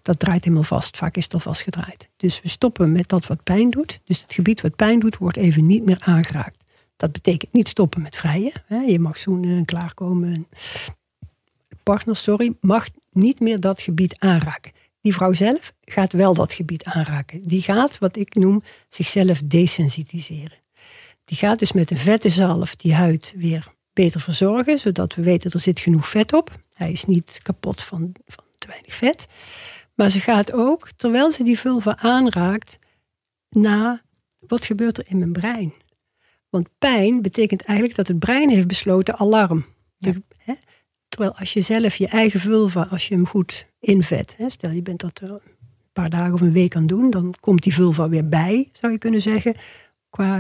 dat draait helemaal vast. Vaak is het al vastgedraaid. Dus we stoppen met dat wat pijn doet. Dus het gebied wat pijn doet, wordt even niet meer aangeraakt. Dat betekent niet stoppen met vrijen. Je mag zoenen en klaarkomen. De partner, mag niet meer dat gebied aanraken. Die vrouw zelf gaat wel dat gebied aanraken. Die gaat, wat ik noem, zichzelf desensitiseren. Die gaat dus met een vette zalf die huid weer beter verzorgen, zodat we weten er zit genoeg vet op. Hij is niet kapot van te weinig vet. Maar ze gaat ook, terwijl ze die vulva aanraakt, naar wat gebeurt er in mijn brein. Want pijn betekent eigenlijk dat het brein heeft besloten alarm. Ja. Terwijl als je zelf je eigen vulva, als je hem goed invet, stel je bent dat een paar dagen of een week aan het doen, dan komt die vulva weer bij, zou je kunnen zeggen,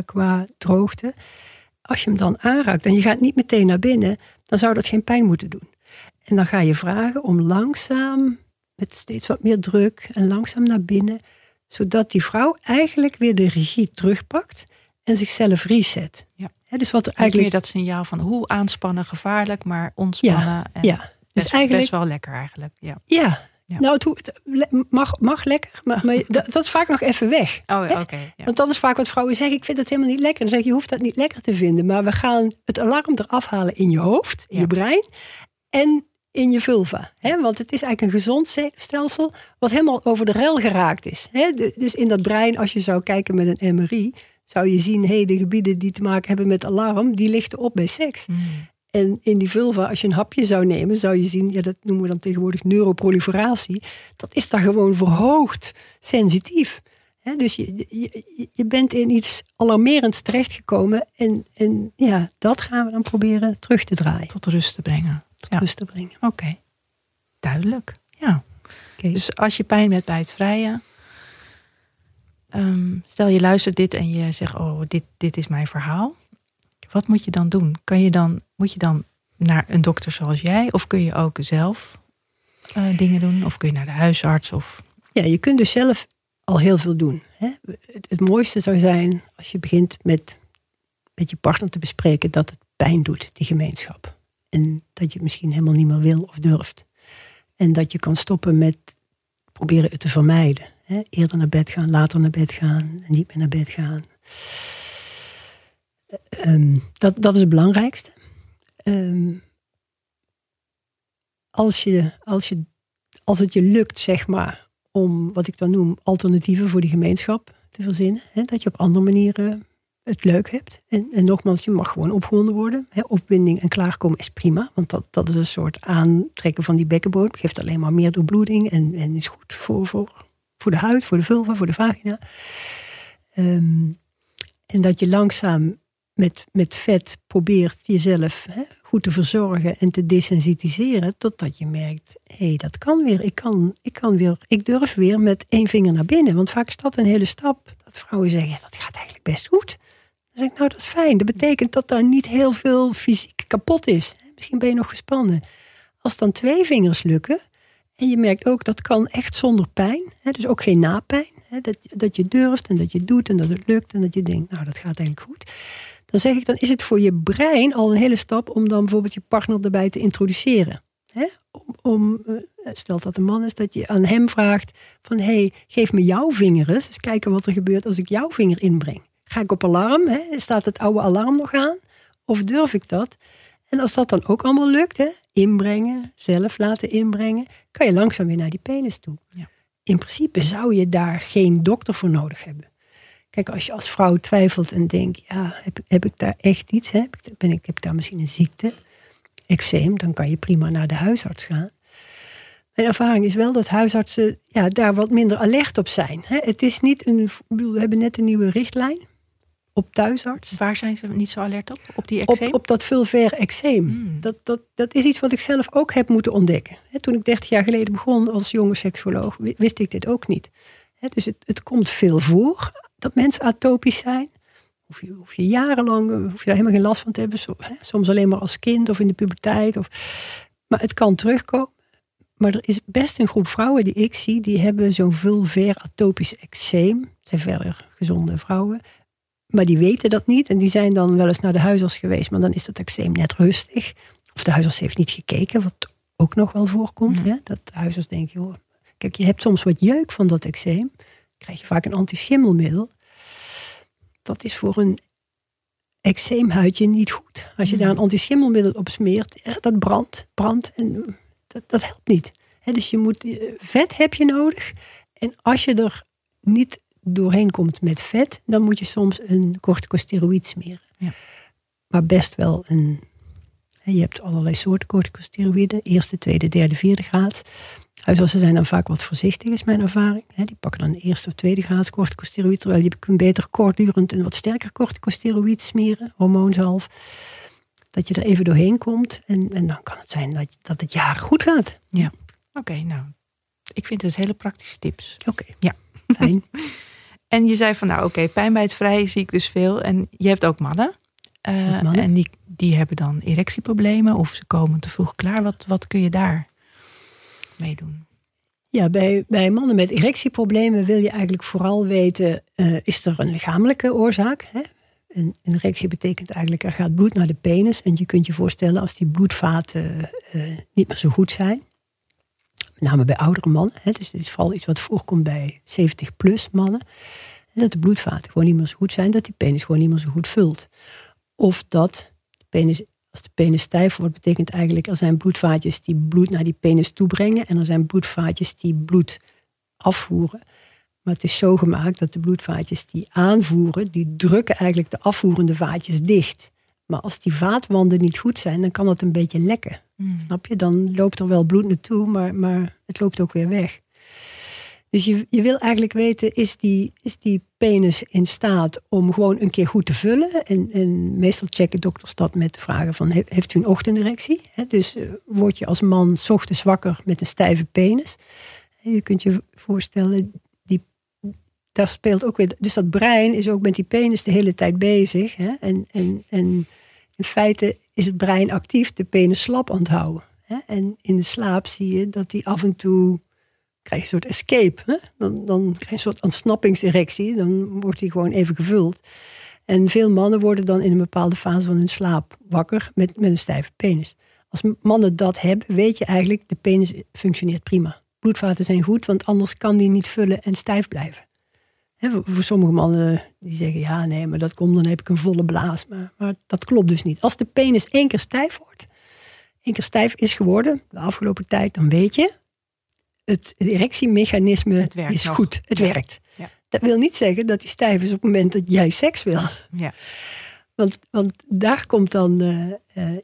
qua droogte. Als je hem dan aanraakt en je gaat niet meteen naar binnen, dan zou dat geen pijn moeten doen. En dan ga je vragen om langzaam, met steeds wat meer druk en langzaam naar binnen, zodat die vrouw eigenlijk weer de regie terugpakt en zichzelf reset. Ja. Dus wat er eigenlijk meer dat signaal van hoe aanspannen, gevaarlijk, maar ontspannen. Ja, en ja. Best wel lekker eigenlijk. Ja. Ja. Ja. Nou, het mag lekker, maar dat is vaak nog even weg. Oh, okay, ja. Want dat is vaak wat vrouwen zeggen, ik vind dat helemaal niet lekker. Dan zeg ik, je hoeft dat niet lekker te vinden. Maar we gaan het alarm eraf halen in je hoofd, in je brein en in je vulva. Want het is eigenlijk een gezond stelsel wat helemaal over de rel geraakt is. Dus in dat brein, als je zou kijken met een MRI, zou je zien, de gebieden die te maken hebben met alarm, die lichten op bij seks. Mm. En in die vulva, als je een hapje zou nemen, zou je zien, dat noemen we dan tegenwoordig neuroproliferatie. Dat is daar gewoon verhoogd sensitief. Dus je bent in iets alarmerends terechtgekomen. En dat gaan we dan proberen terug te draaien. Tot rust te brengen. Oké, duidelijk. Ja. Okay. Dus als je pijn hebt bij het vrijen, stel je luistert dit en je zegt, dit is mijn verhaal. Wat moet je dan doen? Moet je dan naar een dokter zoals jij? Of kun je ook zelf dingen doen? Of kun je naar de huisarts? Ja, je kunt dus zelf al heel veel doen. Hè? Het mooiste zou zijn als je begint met je partner te bespreken dat het pijn doet, die gemeenschap. En dat je het misschien helemaal niet meer wil of durft. En dat je kan stoppen met proberen het te vermijden. Hè? Eerder naar bed gaan, later naar bed gaan en niet meer naar bed gaan. Dat is het belangrijkste. Als het je lukt, zeg maar, om wat ik dan noem alternatieven voor die gemeenschap te verzinnen. Hè, dat je op andere manieren het leuk hebt. En nogmaals, je mag gewoon opgewonden worden. Hè, opwinding en klaarkomen is prima. Want dat is een soort aantrekken van die bekkenbodem. Geeft alleen maar meer doorbloeding. En is goed voor de huid, voor de vulva, voor de vagina. En dat je langzaam met vet probeert jezelf goed te verzorgen en te desensitiseren, totdat je merkt, dat kan weer. Ik durf weer met 1 vinger naar binnen. Want vaak is dat een hele stap. Dat vrouwen zeggen, dat gaat eigenlijk best goed. Dan zeg ik, dat is fijn. Dat betekent dat daar niet heel veel fysiek kapot is. Misschien ben je nog gespannen. Als dan 2 vingers lukken, en je merkt ook, dat kan echt zonder pijn. Dus ook geen napijn. Dat je durft en dat je doet en dat het lukt en dat je denkt, dat gaat eigenlijk goed. Dan zeg ik, dan is het voor je brein al een hele stap om dan bijvoorbeeld je partner erbij te introduceren. Stel dat een man is, dat je aan hem vraagt van, geef me jouw vinger eens kijken wat er gebeurt als ik jouw vinger inbreng. Ga ik op alarm? Staat het oude alarm nog aan? Of durf ik dat? En als dat dan ook allemaal lukt, inbrengen, zelf laten inbrengen, kan je langzaam weer naar die penis toe. Ja. In principe zou je daar geen dokter voor nodig hebben. Kijk, als je als vrouw twijfelt en denkt, heb ik daar echt iets? Heb ik daar misschien een ziekte? Eczeem, dan kan je prima naar de huisarts gaan. Mijn ervaring is wel dat huisartsen daar wat minder alert op zijn. Het is niet we hebben net een nieuwe richtlijn op thuisarts. Waar zijn ze niet zo alert op? Op die eczeem? Op dat vulvair eczeem. Mm. Dat is iets wat ik zelf ook heb moeten ontdekken. Toen ik 30 jaar geleden begon als jonge seksuoloog, wist ik dit ook niet. Dus het komt veel voor dat mensen atopisch zijn. Hoef je jarenlang, hoef je daar helemaal geen last van te hebben. Soms alleen maar als kind of in de puberteit. Maar het kan terugkomen. Maar er is best een groep vrouwen die ik zie, die hebben zo'n vulvair atopisch eczeem. Het zijn verder gezonde vrouwen. Maar die weten dat niet en die zijn dan wel eens naar de huisarts geweest. Maar dan is dat eczeem net rustig. Of de huisarts heeft niet gekeken, wat ook nog wel voorkomt. Ja. Hè? Dat de huisarts denkt, joh, kijk, je hebt soms wat jeuk van dat eczeem. Krijg je vaak een antischimmelmiddel. Dat is voor een eczeemhuidje niet goed. Als je daar een antischimmelmiddel op smeert, dat brandt en dat helpt niet. He, dus je moet, vet heb je nodig. En als je er niet doorheen komt met vet, dan moet je soms een corticosteroïd smeren. Ja. Maar best wel je hebt allerlei soorten corticosteroïden. Eerste, tweede, derde, vierde graad. Huisartsen zijn dan vaak wat voorzichtig, is mijn ervaring. Die pakken dan eerste of tweede graads corticosteroïd, terwijl je kunt beter kortdurend een wat sterker corticosteroïd smeren, hormoonzalf. Dat je er even doorheen komt. En dan kan het zijn dat het jaar goed gaat. Ja. Oké, nou, ik vind het hele praktische tips. Oké, ja, fijn. En je zei van, nou oké, pijnbijtvrij zie ik dus veel. En je hebt ook mannen. En die hebben dan erectieproblemen of ze komen te vroeg klaar. Wat kun je daar mee doen? Ja, bij mannen met erectieproblemen wil je eigenlijk vooral weten, is er een lichamelijke oorzaak? Hè? Een erectie betekent eigenlijk, er gaat bloed naar de penis. En je kunt je voorstellen als die bloedvaten niet meer zo goed zijn. Met name bij oudere mannen. Hè? Dus dit is vooral iets wat voorkomt bij 70-plus mannen. Dat de bloedvaten gewoon niet meer zo goed zijn. Dat die penis gewoon niet meer zo goed vult. Of dat de penis, als de penis stijf wordt, betekent eigenlijk er zijn bloedvaatjes die bloed naar die penis toe brengen. En er zijn bloedvaatjes die bloed afvoeren. Maar het is zo gemaakt dat de bloedvaatjes die aanvoeren, die drukken eigenlijk de afvoerende vaatjes dicht. Maar als die vaatwanden niet goed zijn, dan kan dat een beetje lekken. Snap je? Dan loopt er wel bloed naartoe, maar het loopt ook weer weg. Dus je wil eigenlijk weten, is die penis in staat om gewoon een keer goed te vullen? En meestal checken dokters dat met de vragen van, heeft u een ochtenderectie? He, dus word je als man 's ochtends wakker met een stijve penis? En je kunt je voorstellen, daar speelt ook weer. Dus dat brein is ook met die penis de hele tijd bezig. Hè? En in feite is het brein actief de penis slap aan het houden. Hè? En in de slaap zie je dat die af en toe krijgt een soort escape. Hè? Dan krijg je een soort ontsnappingserectie. Dan wordt die gewoon even gevuld. En veel mannen worden dan in een bepaalde fase van hun slaap wakker met een stijve penis. Als mannen dat hebben, weet je eigenlijk, de penis functioneert prima. Bloedvaten zijn goed, want anders kan die niet vullen en stijf blijven. Voor sommige mannen die zeggen, ja nee, maar dat komt, dan heb ik een volle blaas. Maar dat klopt dus niet. Als de penis één keer stijf is geworden, de afgelopen tijd, dan weet je, het erectiemechanisme is nog goed. Het werkt. Ja. Dat wil niet zeggen dat hij stijf is op het moment dat jij seks wil. Ja. Want daar komt dan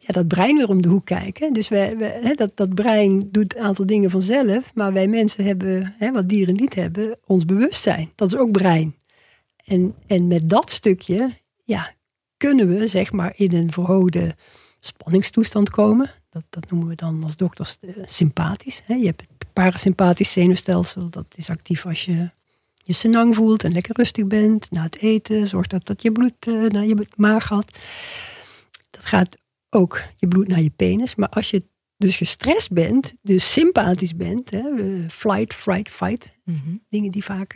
dat brein weer om de hoek kijken. Dus dat brein doet een aantal dingen vanzelf. Maar wij mensen hebben, wat dieren niet hebben, ons bewustzijn. Dat is ook brein. En met dat stukje kunnen we zeg maar in een verhoogde spanningstoestand komen. Dat noemen we dan als dokters sympathisch. Hè. Je hebt het parasympathisch zenuwstelsel. Dat is actief als je senang voelt en lekker rustig bent. Na het eten zorgt dat je bloed naar je maag gaat. Dat gaat ook je bloed naar je penis. Maar als je dus gestrest bent, dus sympathisch bent. Hè, flight, fright, fight. Mm-hmm. Dingen die vaak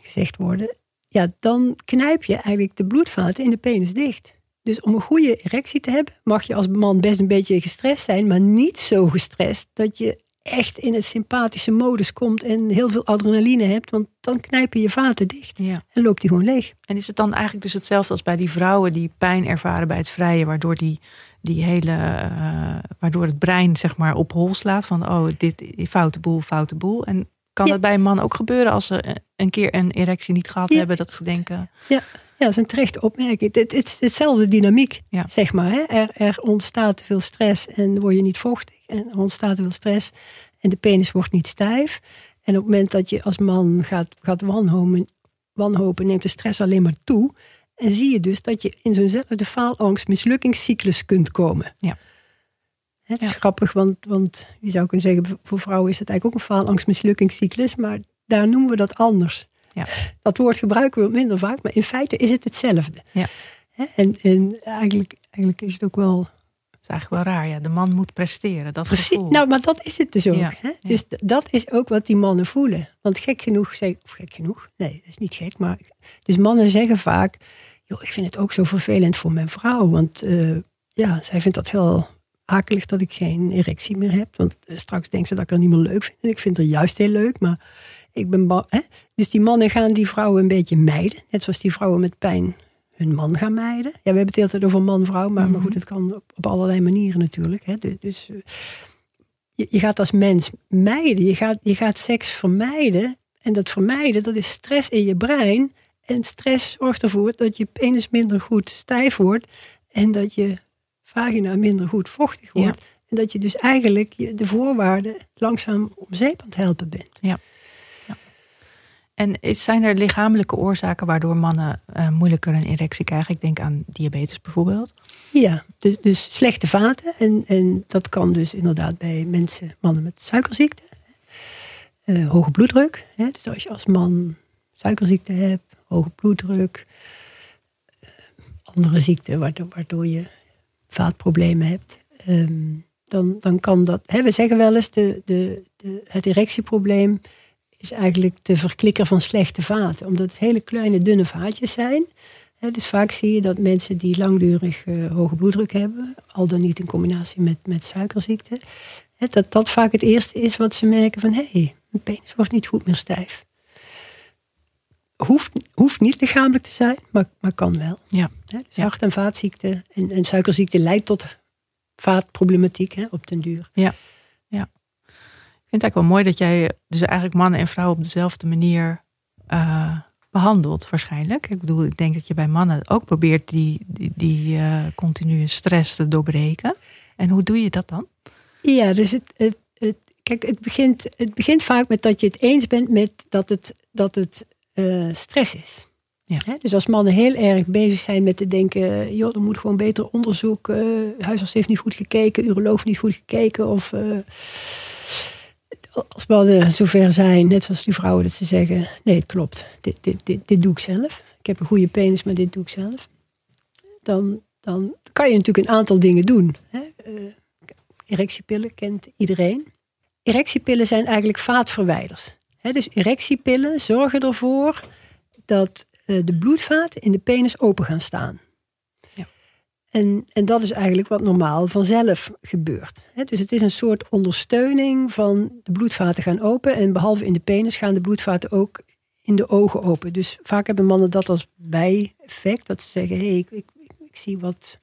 gezegd worden. Ja, dan knijp je eigenlijk de bloedvaten in de penis dicht. Dus om een goede erectie te hebben, mag je als man best een beetje gestrest zijn. Maar niet zo gestrest dat je echt in het sympathische modus komt en heel veel adrenaline hebt, want dan knijpen je vaten dicht en loopt die gewoon leeg. En is het dan eigenlijk dus hetzelfde als bij die vrouwen die pijn ervaren bij het vrijen, waardoor waardoor het brein zeg maar op hol slaat van dit foute boel. En kan dat bij een man ook gebeuren als ze een keer een erectie niet gehad hebben, dat ze denken? Ja. Ja, dat is een terechte opmerking. Het is hetzelfde dynamiek, zeg maar. Hè? Er ontstaat te veel stress en word je niet vochtig. En er ontstaat te veel stress en de penis wordt niet stijf. En op het moment dat je als man gaat wanhopen, neemt de stress alleen maar toe. En zie je dus dat je in zo'nzelfde faalangst mislukkingscyclus kunt komen. Ja. Het is grappig, want je zou kunnen zeggen, voor vrouwen is het eigenlijk ook een faalangst mislukkingscyclus. Maar daar noemen we dat anders. Ja. Dat woord gebruiken we minder vaak, maar in feite is het hetzelfde. Ja. En eigenlijk is het ook wel. Het is eigenlijk wel raar, ja. De man moet presteren. Dat precies. Nou, maar dat is het dus ook. Ja. Hè? Ja. Dus dat is ook wat die mannen voelen. Want nee, dat is niet gek, maar. Dus mannen zeggen vaak, joh, ik vind het ook zo vervelend voor mijn vrouw. Want zij vindt dat heel akelig dat ik geen erectie meer heb. Want straks denkt ze dat ik haar niet meer leuk vind. En ik vind haar juist heel leuk, maar ik ben bang. Dus die mannen gaan die vrouwen een beetje mijden. Net zoals die vrouwen met pijn hun man gaan mijden. Ja, we hebben het de hele tijd over man-vrouw, maar goed, het kan op allerlei manieren natuurlijk. Hè. Dus je gaat als mens mijden. Je gaat seks vermijden. En dat vermijden, dat is stress in je brein. En stress zorgt ervoor dat je penis minder goed stijf wordt. En dat je vagina minder goed vochtig wordt. Ja. En dat je dus eigenlijk de voorwaarden langzaam om zeep aan het helpen bent. Ja. Ja. En zijn er lichamelijke oorzaken waardoor mannen moeilijker een erectie krijgen? Ik denk aan diabetes bijvoorbeeld. Ja, dus slechte vaten. En dat kan dus inderdaad bij mannen met suikerziekte. Hoge bloeddruk. Hè? Dus als je als man suikerziekte hebt, hoge bloeddruk. Andere ziekten waardoor je vaatproblemen hebt. Dan kan dat. Hè, we zeggen wel eens, het erectieprobleem is eigenlijk de verklikker van slechte vaten. Omdat het hele kleine, dunne vaatjes zijn. Hè, dus vaak zie je dat mensen die langdurig hoge bloeddruk hebben, al dan niet in combinatie met suikerziekte, hè, dat vaak het eerste is wat ze merken van, hé, mijn penis wordt niet goed meer stijf. Hoeft niet lichamelijk te zijn, maar kan wel. Ja. He, dus ja. Hart- en vaatziekten en suikerziekte leidt tot vaatproblematiek, he, op den duur. Ja. Ja. Ik vind het eigenlijk wel mooi dat jij dus eigenlijk mannen en vrouwen op dezelfde manier behandelt waarschijnlijk. Ik bedoel, ik denk dat je bij mannen ook probeert die continue stress te doorbreken. En hoe doe je dat dan? Ja, dus het begint vaak met dat je het eens bent met dat het stress is. Ja. He, dus als mannen heel erg bezig zijn met te denken, joh, er moet gewoon beter onderzoek, huisarts heeft niet goed gekeken, uroloog niet goed gekeken, of als mannen zover zijn, net zoals die vrouwen, dat ze zeggen, nee, het klopt, dit doe ik zelf. Ik heb een goede penis, maar dit doe ik zelf. Dan kan je natuurlijk een aantal dingen doen. Hè? Erectiepillen kent iedereen. Erectiepillen zijn eigenlijk vaatverwijders. He, dus erectiepillen zorgen ervoor dat de bloedvaten in de penis open gaan staan. Ja. En dat is eigenlijk wat normaal vanzelf gebeurt. He, dus het is een soort ondersteuning van de bloedvaten gaan open. En behalve in de penis gaan de bloedvaten ook in de ogen open. Dus vaak hebben mannen dat als bijeffect. Dat ze zeggen, hey, ik zie wat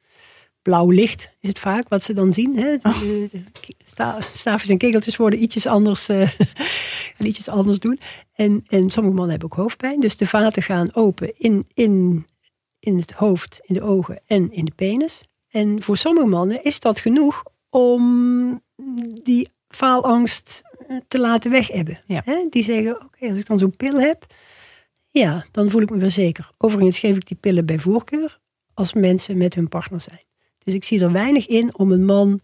blauw licht, is het vaak wat ze dan zien. Hè? Oh. Staafjes en kegeltjes worden ietsjes anders doen. En sommige mannen hebben ook hoofdpijn. Dus de vaten gaan open in het hoofd, in de ogen en in de penis. En voor sommige mannen is dat genoeg om die faalangst te laten weghebben. Ja. Hè? Die zeggen, oké, als ik dan zo'n pil heb, ja, dan voel ik me weer zeker. Overigens geef ik die pillen bij voorkeur als mensen met hun partner zijn. Dus ik zie er weinig in om een man,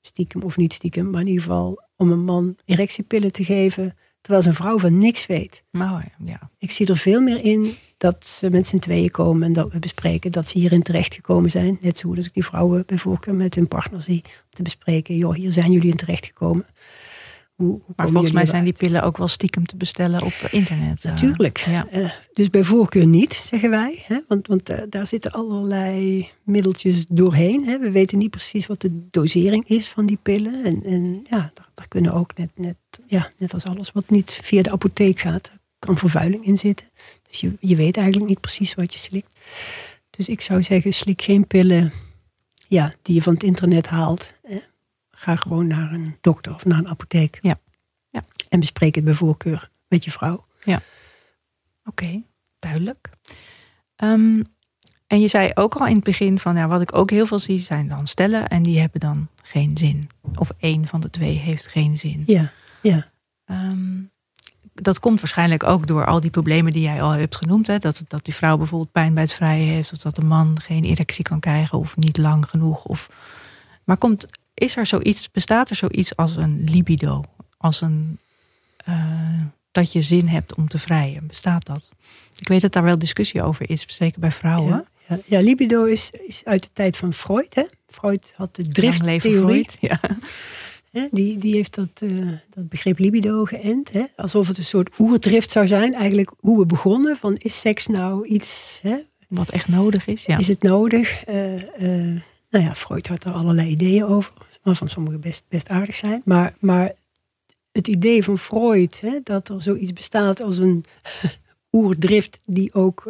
stiekem of niet stiekem, maar in ieder geval om een man erectiepillen te geven, terwijl zijn vrouw van niks weet. Nou, ja. Ik zie er veel meer in dat ze met z'n tweeën komen en dat we bespreken dat ze hierin terechtgekomen zijn. Net zo dat ik die vrouwen bij voorkeur met hun partner zie om te bespreken, joh, hier zijn jullie in terechtgekomen. Maar volgens mij zijn die pillen ook wel stiekem te bestellen op internet. Natuurlijk. Ja. Dus bij voorkeur niet, zeggen wij. Hè? Want daar zitten allerlei middeltjes doorheen. Hè? We weten niet precies wat de dosering is van die pillen. En ja, daar kunnen ook net als alles wat niet via de apotheek gaat, kan vervuiling in zitten. Dus je weet eigenlijk niet precies wat je slikt. Dus ik zou zeggen, slik geen pillen die je van het internet haalt. Hè? Ga gewoon naar een dokter of naar een apotheek. Ja. Ja. En bespreek het bij voorkeur met je vrouw. Ja. Oké, duidelijk. En je zei ook al in het begin van, ja, wat ik ook heel veel zie zijn dan stellen. En die hebben dan geen zin. Of één van de twee heeft geen zin. Ja. Ja. Dat komt waarschijnlijk ook door al die problemen die jij al hebt genoemd. Hè? Dat die vrouw bijvoorbeeld pijn bij het vrijen heeft. Of dat de man geen erectie kan krijgen. Of niet lang genoeg. Maar bestaat er zoiets als een libido? Als dat je zin hebt om te vrijen? Bestaat dat? Ik weet dat daar wel discussie over is, zeker bij vrouwen. Ja, ja. Ja, libido is uit de tijd van Freud. Hè? Freud had de drifttheorie. Ja. Die heeft dat begrip libido geënt. Hè? Alsof het een soort oerdrift zou zijn. Eigenlijk hoe we begonnen. Van, is seks nou iets, hè? Wat echt nodig is? Ja. Is het nodig? Nou ja, Freud had er allerlei ideeën over. Waarvan sommige best aardig zijn. Maar het idee van Freud, hè, dat er zoiets bestaat als een oerdrift die ook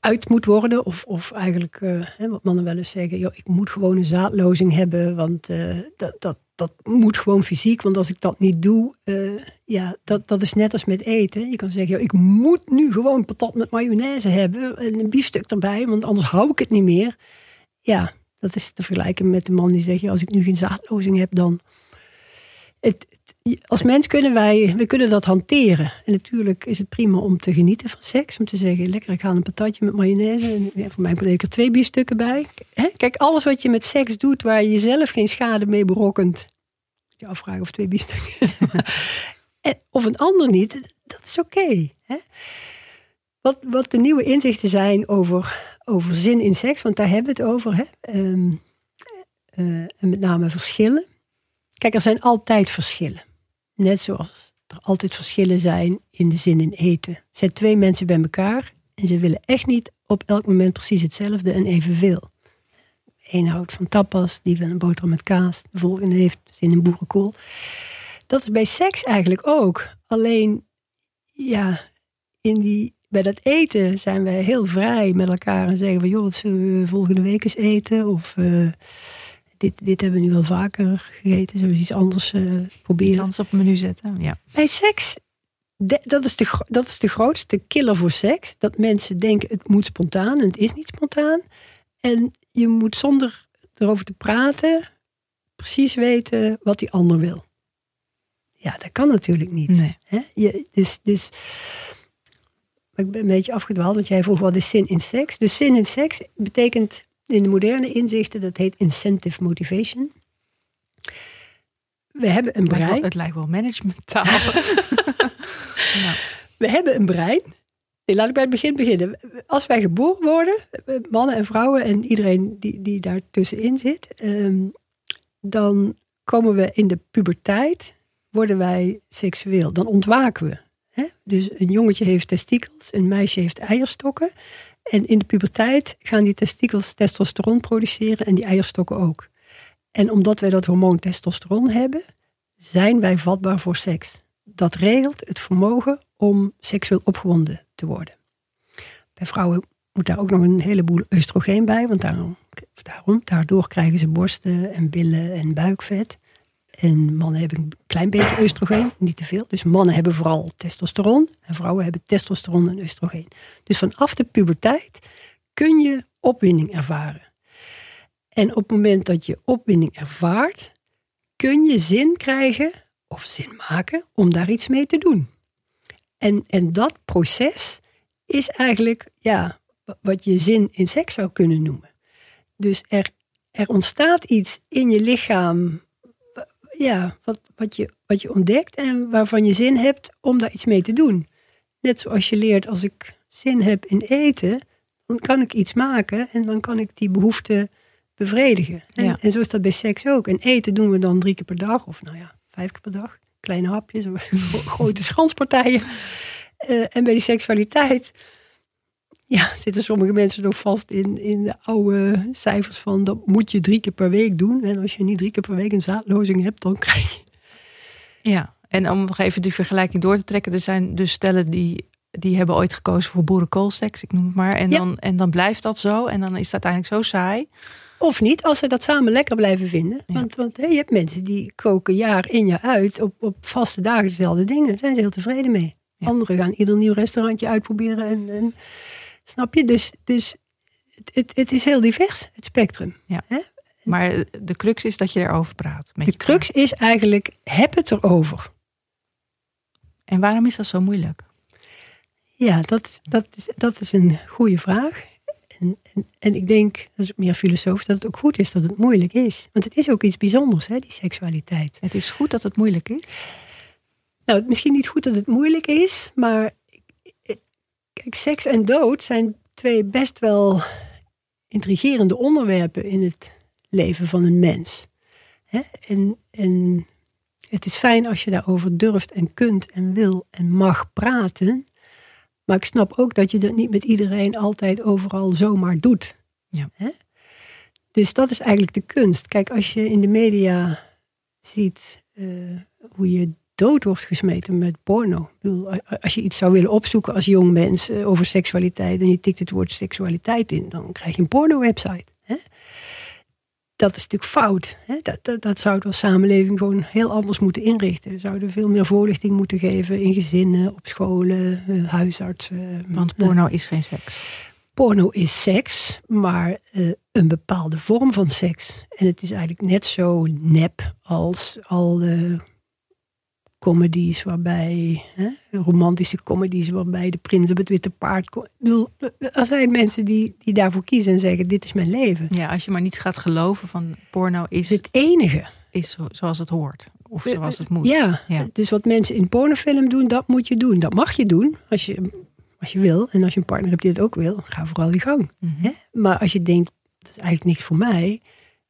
geuit moet worden. Of eigenlijk, wat mannen wel eens zeggen, joh, ik moet gewoon een zaadlozing hebben. Want dat moet gewoon fysiek. Want als ik dat niet doe, dat is net als met eten. Je kan zeggen, joh, ik moet nu gewoon patat met mayonaise hebben. En een biefstuk erbij, want anders hou ik het niet meer. Ja, dat is te vergelijken met de man die zegt, joh, als ik nu geen zaadlozing heb, dan... Als mens kunnen we kunnen dat hanteren. En natuurlijk is het prima om te genieten van seks. Om te zeggen, lekker, ik haal een patatje met mayonaise. En ja, voor mij moet ik er 2 biefstukken bij. Kijk, alles wat je met seks doet waar je jezelf geen schade mee berokkent. Moet je afvragen of 2 biefstukken. Of een ander niet, dat is oké. Wat de nieuwe inzichten zijn over zin in seks. Want daar hebben we het over. Hè? En met name verschillen. Kijk, er zijn altijd verschillen. Net zoals er altijd verschillen zijn in de zin in eten. Er zijn 2 mensen bij elkaar en ze willen echt niet op elk moment precies hetzelfde en evenveel. De een houdt van tapas, die wil een boterham met kaas. De volgende heeft zin in boerenkool. Dat is bij seks eigenlijk ook. Alleen, ja, bij dat eten zijn wij heel vrij met elkaar en zeggen we, joh, wat zullen we volgende week eens eten? Of... Dit hebben we nu wel vaker gegeten. Zullen we iets anders proberen? Iets anders op het menu zetten, ja. Bij seks, dat is de grootste killer voor seks. Dat mensen denken, het moet spontaan en het is niet spontaan. En je moet zonder erover te praten precies weten wat die ander wil. Ja, dat kan natuurlijk niet. Nee. Hè? Dus ik ben een beetje afgedwaald, want jij vroeg wat is zin in seks. Dus zin in seks betekent... In de moderne inzichten, dat heet incentive motivation. We hebben een brein. Het lijkt wel managementtaal. Ja. We hebben een brein. Nee, laat ik bij het begin beginnen. Als wij geboren worden, mannen en vrouwen en iedereen die daartussenin zit, dan komen we in de puberteit, worden wij seksueel. Dan ontwaken we. Hè? Dus een jongetje heeft testikels, een meisje heeft eierstokken. En in de puberteit gaan die testikels testosteron produceren en die eierstokken ook. En omdat wij dat hormoon testosteron hebben, zijn wij vatbaar voor seks. Dat regelt het vermogen om seksueel opgewonden te worden. Bij vrouwen moet daar ook nog een heleboel oestrogeen bij, want daardoor krijgen ze borsten en billen en buikvet. En mannen hebben een klein beetje oestrogeen, niet te veel. Dus mannen hebben vooral testosteron en vrouwen hebben testosteron en oestrogeen. Dus vanaf de puberteit kun je opwinding ervaren. En op het moment dat je opwinding ervaart, kun je zin krijgen of zin maken om daar iets mee te doen. En dat proces is eigenlijk wat je zin in seks zou kunnen noemen. Dus er ontstaat iets in je lichaam... Ja, wat je ontdekt en waarvan je zin hebt om daar iets mee te doen. Net zoals je leert, als ik zin heb in eten, dan kan ik iets maken en dan kan ik die behoefte bevredigen. En zo is dat bij seks ook. En eten doen we dan 3 keer per dag, of 5 keer per dag. Kleine hapjes, grote schanspartijen. En bij die seksualiteit zitten sommige mensen nog vast in de oude cijfers van... dat moet je 3 keer per week doen. En als je niet 3 keer per week een zaadlozing hebt, dan krijg je... Ja, en om nog even die vergelijking door te trekken... er zijn dus stellen die hebben ooit gekozen voor boerenkoolseks, ik noem het maar. En dan blijft dat zo en dan is dat uiteindelijk zo saai. Of niet, als ze dat samen lekker blijven vinden. Ja. Want je hebt mensen die koken jaar in jaar uit... op vaste dagen dezelfde dingen. Daar zijn ze heel tevreden mee. Ja. Anderen gaan ieder nieuw restaurantje uitproberen en snap je? Dus het is heel divers, het spectrum. Ja. Hè? Maar de crux is dat je erover praat. De crux is eigenlijk, heb het erover. En waarom is dat zo moeilijk? Ja, dat is een goede vraag. En ik denk, dat is meer filosofisch, dat het ook goed is dat het moeilijk is. Want het is ook iets bijzonders, hè, die seksualiteit. Het is goed dat het moeilijk is? Nou, misschien niet goed dat het moeilijk is, maar... Kijk, seks en dood zijn 2 best wel intrigerende onderwerpen in het leven van een mens. Hè? En het is fijn als je daarover durft en kunt en wil en mag praten. Maar ik snap ook dat je dat niet met iedereen altijd overal zomaar doet. Ja. Hè? Dus dat is eigenlijk de kunst. Kijk, als je in de media ziet hoe je dood wordt gesmeten met porno. Ik bedoel, als je iets zou willen opzoeken als jong mens over seksualiteit en je tikt het woord seksualiteit in, dan krijg je een porno-website. Hè? Dat is natuurlijk fout. Hè? Dat zouden we als samenleving gewoon heel anders moeten inrichten. We zouden veel meer voorlichting moeten geven in gezinnen, op scholen, huisartsen. Want porno is geen seks. Porno is seks, maar een bepaalde vorm van seks. En het is eigenlijk net zo nep als alle comedies waarbij, romantische comedies waarbij de prins op het witte paard komt. Ik bedoel, er zijn mensen die daarvoor kiezen en zeggen, dit is mijn leven. Ja, als je maar niet gaat geloven van porno is het enige. Is zoals het hoort. Of zoals het moet. Ja, dus wat mensen in pornofilm doen, dat moet je doen. Dat mag je doen als je wil. En als je een partner hebt die dat ook wil, ga vooral die gang. Mm-hmm. Hè? Maar als je denkt, dat is eigenlijk niks voor mij.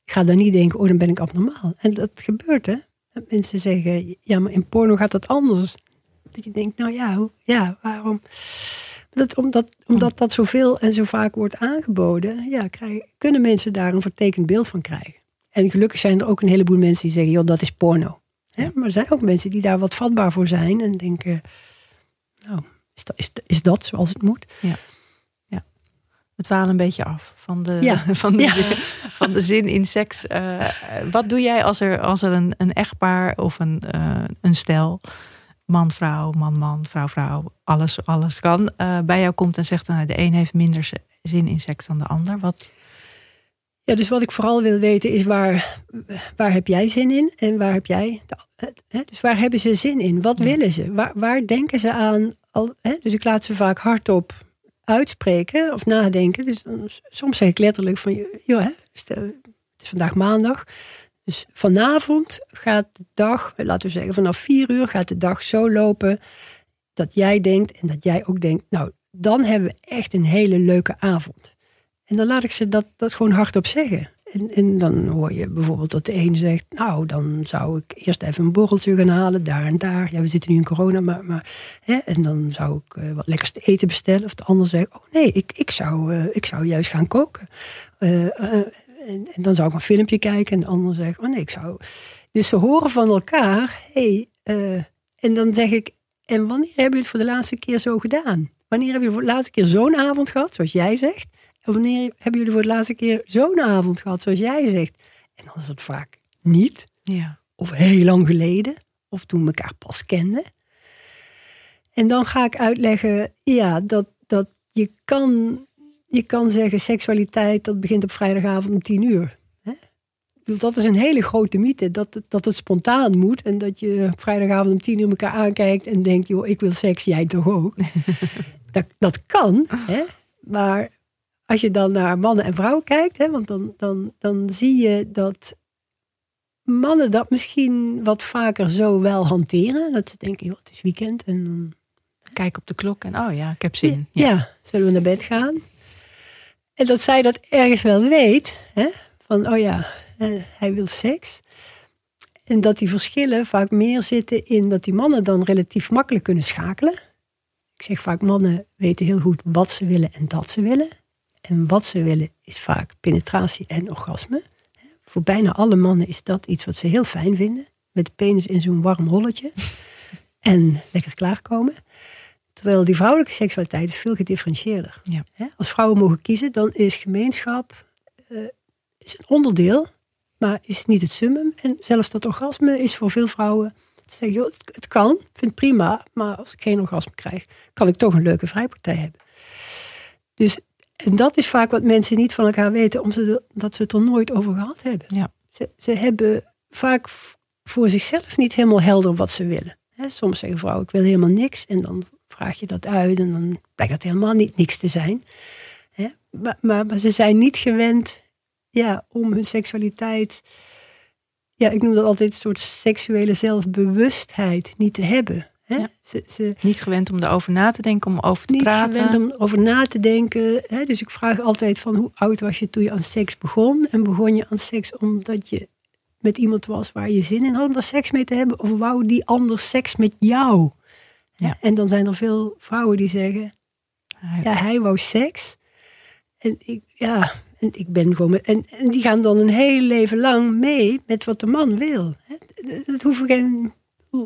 Ga dan niet denken, dan ben ik abnormaal. En dat gebeurt, hè. Dat mensen zeggen, ja, maar in porno gaat dat anders. Dat je denkt, waarom? Omdat dat zoveel en zo vaak wordt aangeboden, kunnen mensen daar een vertekend beeld van krijgen. En gelukkig zijn er ook een heleboel mensen die zeggen, joh, dat is porno. Hè? Maar er zijn ook mensen die daar wat vatbaar voor zijn en denken, is dat zoals het moet? Ja. We dwalen een beetje af van de zin in seks. Wat doe jij als er een echtpaar of een stel, man-vrouw, man-man, vrouw-vrouw, alles kan, bij jou komt en zegt, de een heeft minder zin in seks dan de ander? Wat? Ja, dus wat ik vooral wil weten is waar heb jij zin in en waar heb jij... Dus waar hebben ze zin in? Wat willen ze? Waar denken ze aan? Dus ik laat ze vaak hardop uitspreken of nadenken. Dus dan, soms zeg ik letterlijk van, joh, het is vandaag maandag. Dus vanavond gaat de dag, laten we zeggen vanaf 4 uur gaat de dag zo lopen dat jij denkt en dat jij ook denkt, nou, dan hebben we echt een hele leuke avond. En dan laat ik ze dat gewoon hardop zeggen. En dan hoor je bijvoorbeeld dat de een zegt, nou, dan zou ik eerst even een borreltje gaan halen, daar en daar. Ja, we zitten nu in corona, maar en dan zou ik wat lekkers te eten bestellen. Of de ander zegt, oh nee, ik zou juist gaan koken. En dan zou ik een filmpje kijken en de ander zegt, oh nee, ik zou... Dus ze horen van elkaar, en dan zeg ik, en wanneer hebben jullie het voor de laatste keer zo gedaan? Wanneer hebben jullie voor de laatste keer zo'n avond gehad, zoals jij zegt? En wanneer hebben jullie voor de laatste keer zo'n avond gehad, zoals jij zegt? En dan is dat vaak niet. Ja. Of heel lang geleden. Of toen we elkaar pas kenden. En dan ga ik uitleggen, dat je kan zeggen, seksualiteit, dat begint op vrijdagavond om 10 uur. Hè? Dat is een hele grote mythe, dat het spontaan moet. En dat je op vrijdagavond om 10 uur elkaar aankijkt en denkt, joh, ik wil seks, jij toch ook? dat kan, hè? Maar... Als je dan naar mannen en vrouwen kijkt, want dan zie je dat mannen dat misschien wat vaker zo wel hanteren. Dat ze denken, joh, het is weekend. En dan... Kijk op de klok en oh ja, ik heb zin. Ja, zullen we naar bed gaan? En dat zij dat ergens wel weet, van oh ja, hij wil seks. En dat die verschillen vaak meer zitten in dat die mannen dan relatief makkelijk kunnen schakelen. Ik zeg vaak, mannen weten heel goed wat ze willen en dat ze willen. En wat ze willen is vaak penetratie en orgasme. Voor bijna alle mannen is dat iets wat ze heel fijn vinden. Met de penis in zo'n warm holletje. En lekker klaarkomen. Terwijl die vrouwelijke seksualiteit is veel gedifferentieerder. Ja. Als vrouwen mogen kiezen, dan is gemeenschap is een onderdeel. Maar is niet het summum. En zelfs dat orgasme is voor veel vrouwen... Ze zeggen, joh, het kan, ik vind het prima. Maar als ik geen orgasme krijg, kan ik toch een leuke vrijpartij hebben. Dus... En dat is vaak wat mensen niet van elkaar weten, omdat ze het er nooit over gehad hebben. Ja. Ze hebben vaak voor zichzelf niet helemaal helder wat ze willen. Soms zeggen vrouwen, ik wil helemaal niks. En dan vraag je dat uit en dan blijkt dat helemaal niet niks te zijn. Maar ze zijn niet gewend om hun seksualiteit... Ja, ik noem dat altijd een soort seksuele zelfbewustheid niet te hebben... Ja. Niet gewend om erover na te denken, om over te praten. Niet gewend om over na te denken. Hè? Dus ik vraag altijd van hoe oud was je toen je aan seks begon? En begon je aan seks omdat je met iemand was waar je zin in had om daar seks mee te hebben? Of wou die ander seks met jou? Ja. En dan zijn er veel vrouwen die zeggen, hij wou seks. En ik, ja, En ik ben gewoon en die gaan dan een heel leven lang mee met wat de man wil. Dat hoeft geen...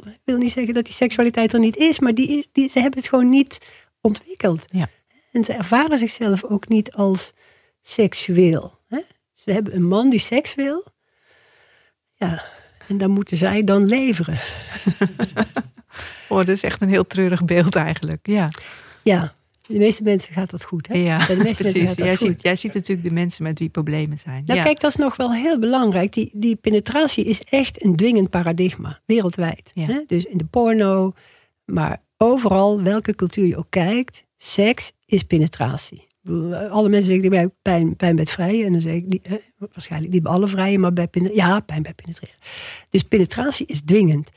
Ik wil niet zeggen dat die seksualiteit er niet is, maar ze hebben het gewoon niet ontwikkeld. Ja. En ze ervaren zichzelf ook niet als seksueel. Hè? Ze hebben een man die seks wil. Ja, en dan moeten zij dan leveren. Oh, dat is echt een heel treurig beeld eigenlijk. Ja, ja. De meeste mensen gaat dat goed, hè? Ja, de meeste precies. Gaat dat jij, goed. Jij ziet natuurlijk de mensen met wie problemen zijn. Nou, ja. Kijk, dat is nog wel heel belangrijk. Die penetratie is echt een dwingend paradigma, wereldwijd. Ja. Hè? Dus in de porno, maar overal, welke cultuur je ook kijkt, seks is penetratie. Alle mensen zeggen bij pijn bij het vrijen. En dan zeg ik, waarschijnlijk niet bij alle vrijen, maar pijn bij penetreren. Dus penetratie is dwingend.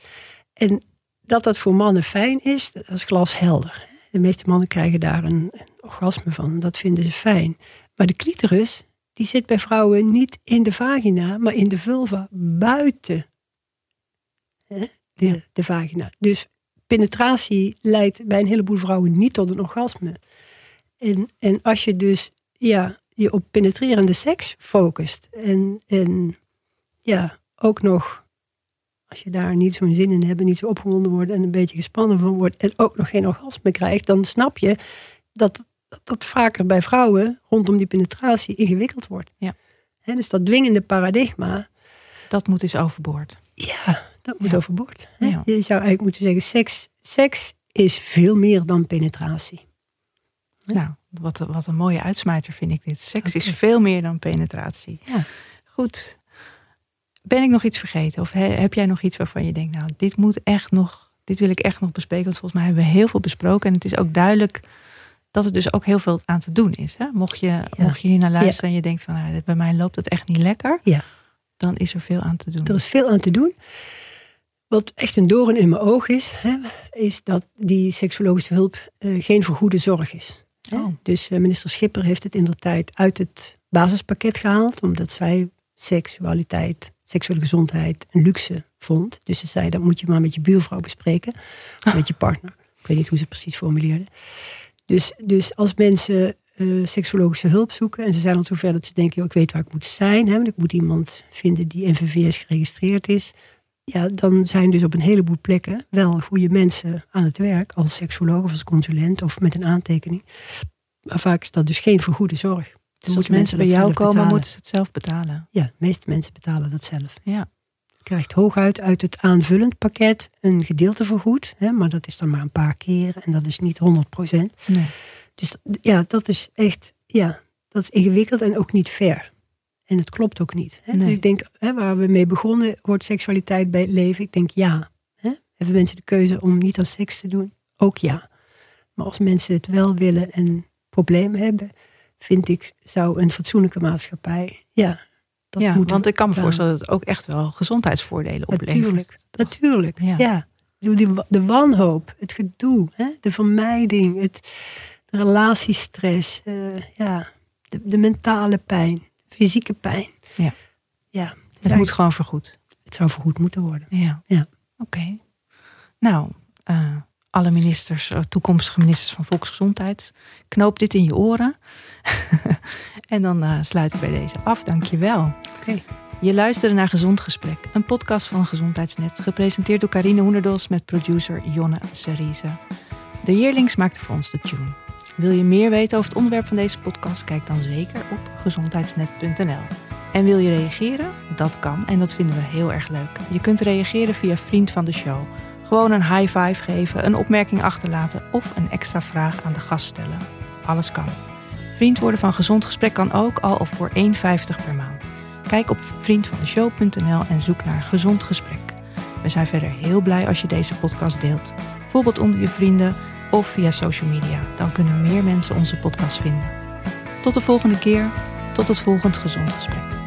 En dat voor mannen fijn is, dat is glashelder. De meeste mannen krijgen daar een orgasme van. Dat vinden ze fijn. Maar de clitoris, die zit bij vrouwen niet in de vagina, maar in de vulva, buiten de vagina. Dus penetratie leidt bij een heleboel vrouwen niet tot een orgasme. En als je dus je op penetrerende seks focust en ook nog... Als je daar niet zo'n zin in hebt, niet zo opgewonden wordt en een beetje gespannen van wordt en ook nog geen orgasme krijgt, dan snap je dat vaker bij vrouwen rondom die penetratie ingewikkeld wordt. Ja. He, dus dat dwingende paradigma. Dat moet eens overboord. Ja, dat moet overboord. Ja. Je zou eigenlijk moeten zeggen, seks is veel meer dan penetratie. He? Nou, wat een mooie uitsmijter vind ik dit. Seks is veel meer dan penetratie. Ja. Goed. Ben ik nog iets vergeten? Of heb jij nog iets waarvan je denkt, nou, dit wil ik echt nog bespreken. Want volgens mij hebben we heel veel besproken. En het is ook duidelijk dat er dus ook heel veel aan te doen is. Hè? Mocht je hier naar luisteren en je denkt van, nou, bij mij loopt het echt niet lekker. Ja. Dan is er veel aan te doen. Er is veel aan te doen. Wat echt een doorn in mijn oog is, is dat die seksuologische hulp geen vergoede zorg is. Oh. Dus minister Schipper heeft het inderdaad uit het basispakket gehaald. Omdat zij seksualiteit, seksuele gezondheid een luxe vond. Dus ze zei, dat moet je maar met je buurvrouw bespreken. Of met je partner. Ik weet niet hoe ze het precies formuleerde. Dus als mensen seksuologische hulp zoeken... en ze zijn al zover dat ze denken, ik weet waar ik moet zijn. Hè, want ik moet iemand vinden die NVVS geregistreerd is. Ja, dan zijn dus op een heleboel plekken wel goede mensen aan het werk. Als seksuoloog of als consulent of met een aantekening. Maar vaak is dat dus geen vergoede zorg. Dus als mensen bij jou komen, moeten ze het zelf betalen. Ja, de meeste mensen betalen dat zelf. Ja. Je krijgt hooguit uit het aanvullend pakket een gedeelte vergoed. Maar dat is dan maar een paar keer en dat is niet 100%. Nee. Dus ja, dat is echt dat is ingewikkeld en ook niet fair. En het klopt ook niet. Hè? Nee. Dus ik denk, waar we mee begonnen, hoort seksualiteit bij het leven. Ik denk ja. Hè? Hebben mensen de keuze om niet aan seks te doen? Ook ja. Maar als mensen het wel willen en problemen hebben... vind ik, zou een fatsoenlijke maatschappij... want ik kan me voorstellen dat het ook echt wel gezondheidsvoordelen oplevert. Natuurlijk, ja. De wanhoop, het gedoe, de vermijding, de relatiestress... de mentale pijn, fysieke pijn. Ja. Ja, het moet gewoon vergoed. Het zou vergoed moeten worden. Ja. Oké. Nou... alle ministers, toekomstige ministers van Volksgezondheid. Knoop dit in je oren. En dan sluit ik bij deze af. Dank je wel. Okay. Je luisterde naar Gezond Gesprek. Een podcast van Gezondheidsnet. Gepresenteerd door Karine Hoenderdos met producer Jonne Seriese. The Yearlings maakte voor ons de tune. Wil je meer weten over het onderwerp van deze podcast? Kijk dan zeker op gezondheidsnet.nl. En wil je reageren? Dat kan en dat vinden we heel erg leuk. Je kunt reageren via Vriend van de Show... Gewoon een high five geven, een opmerking achterlaten... of een extra vraag aan de gast stellen. Alles kan. Vriend worden van Gezond Gesprek kan ook, al of voor €1,50 per maand. Kijk op vriendvandeshow.nl en zoek naar Gezond Gesprek. We zijn verder heel blij als je deze podcast deelt. Bijvoorbeeld onder je vrienden of via social media. Dan kunnen meer mensen onze podcast vinden. Tot de volgende keer. Tot het volgende Gezond Gesprek.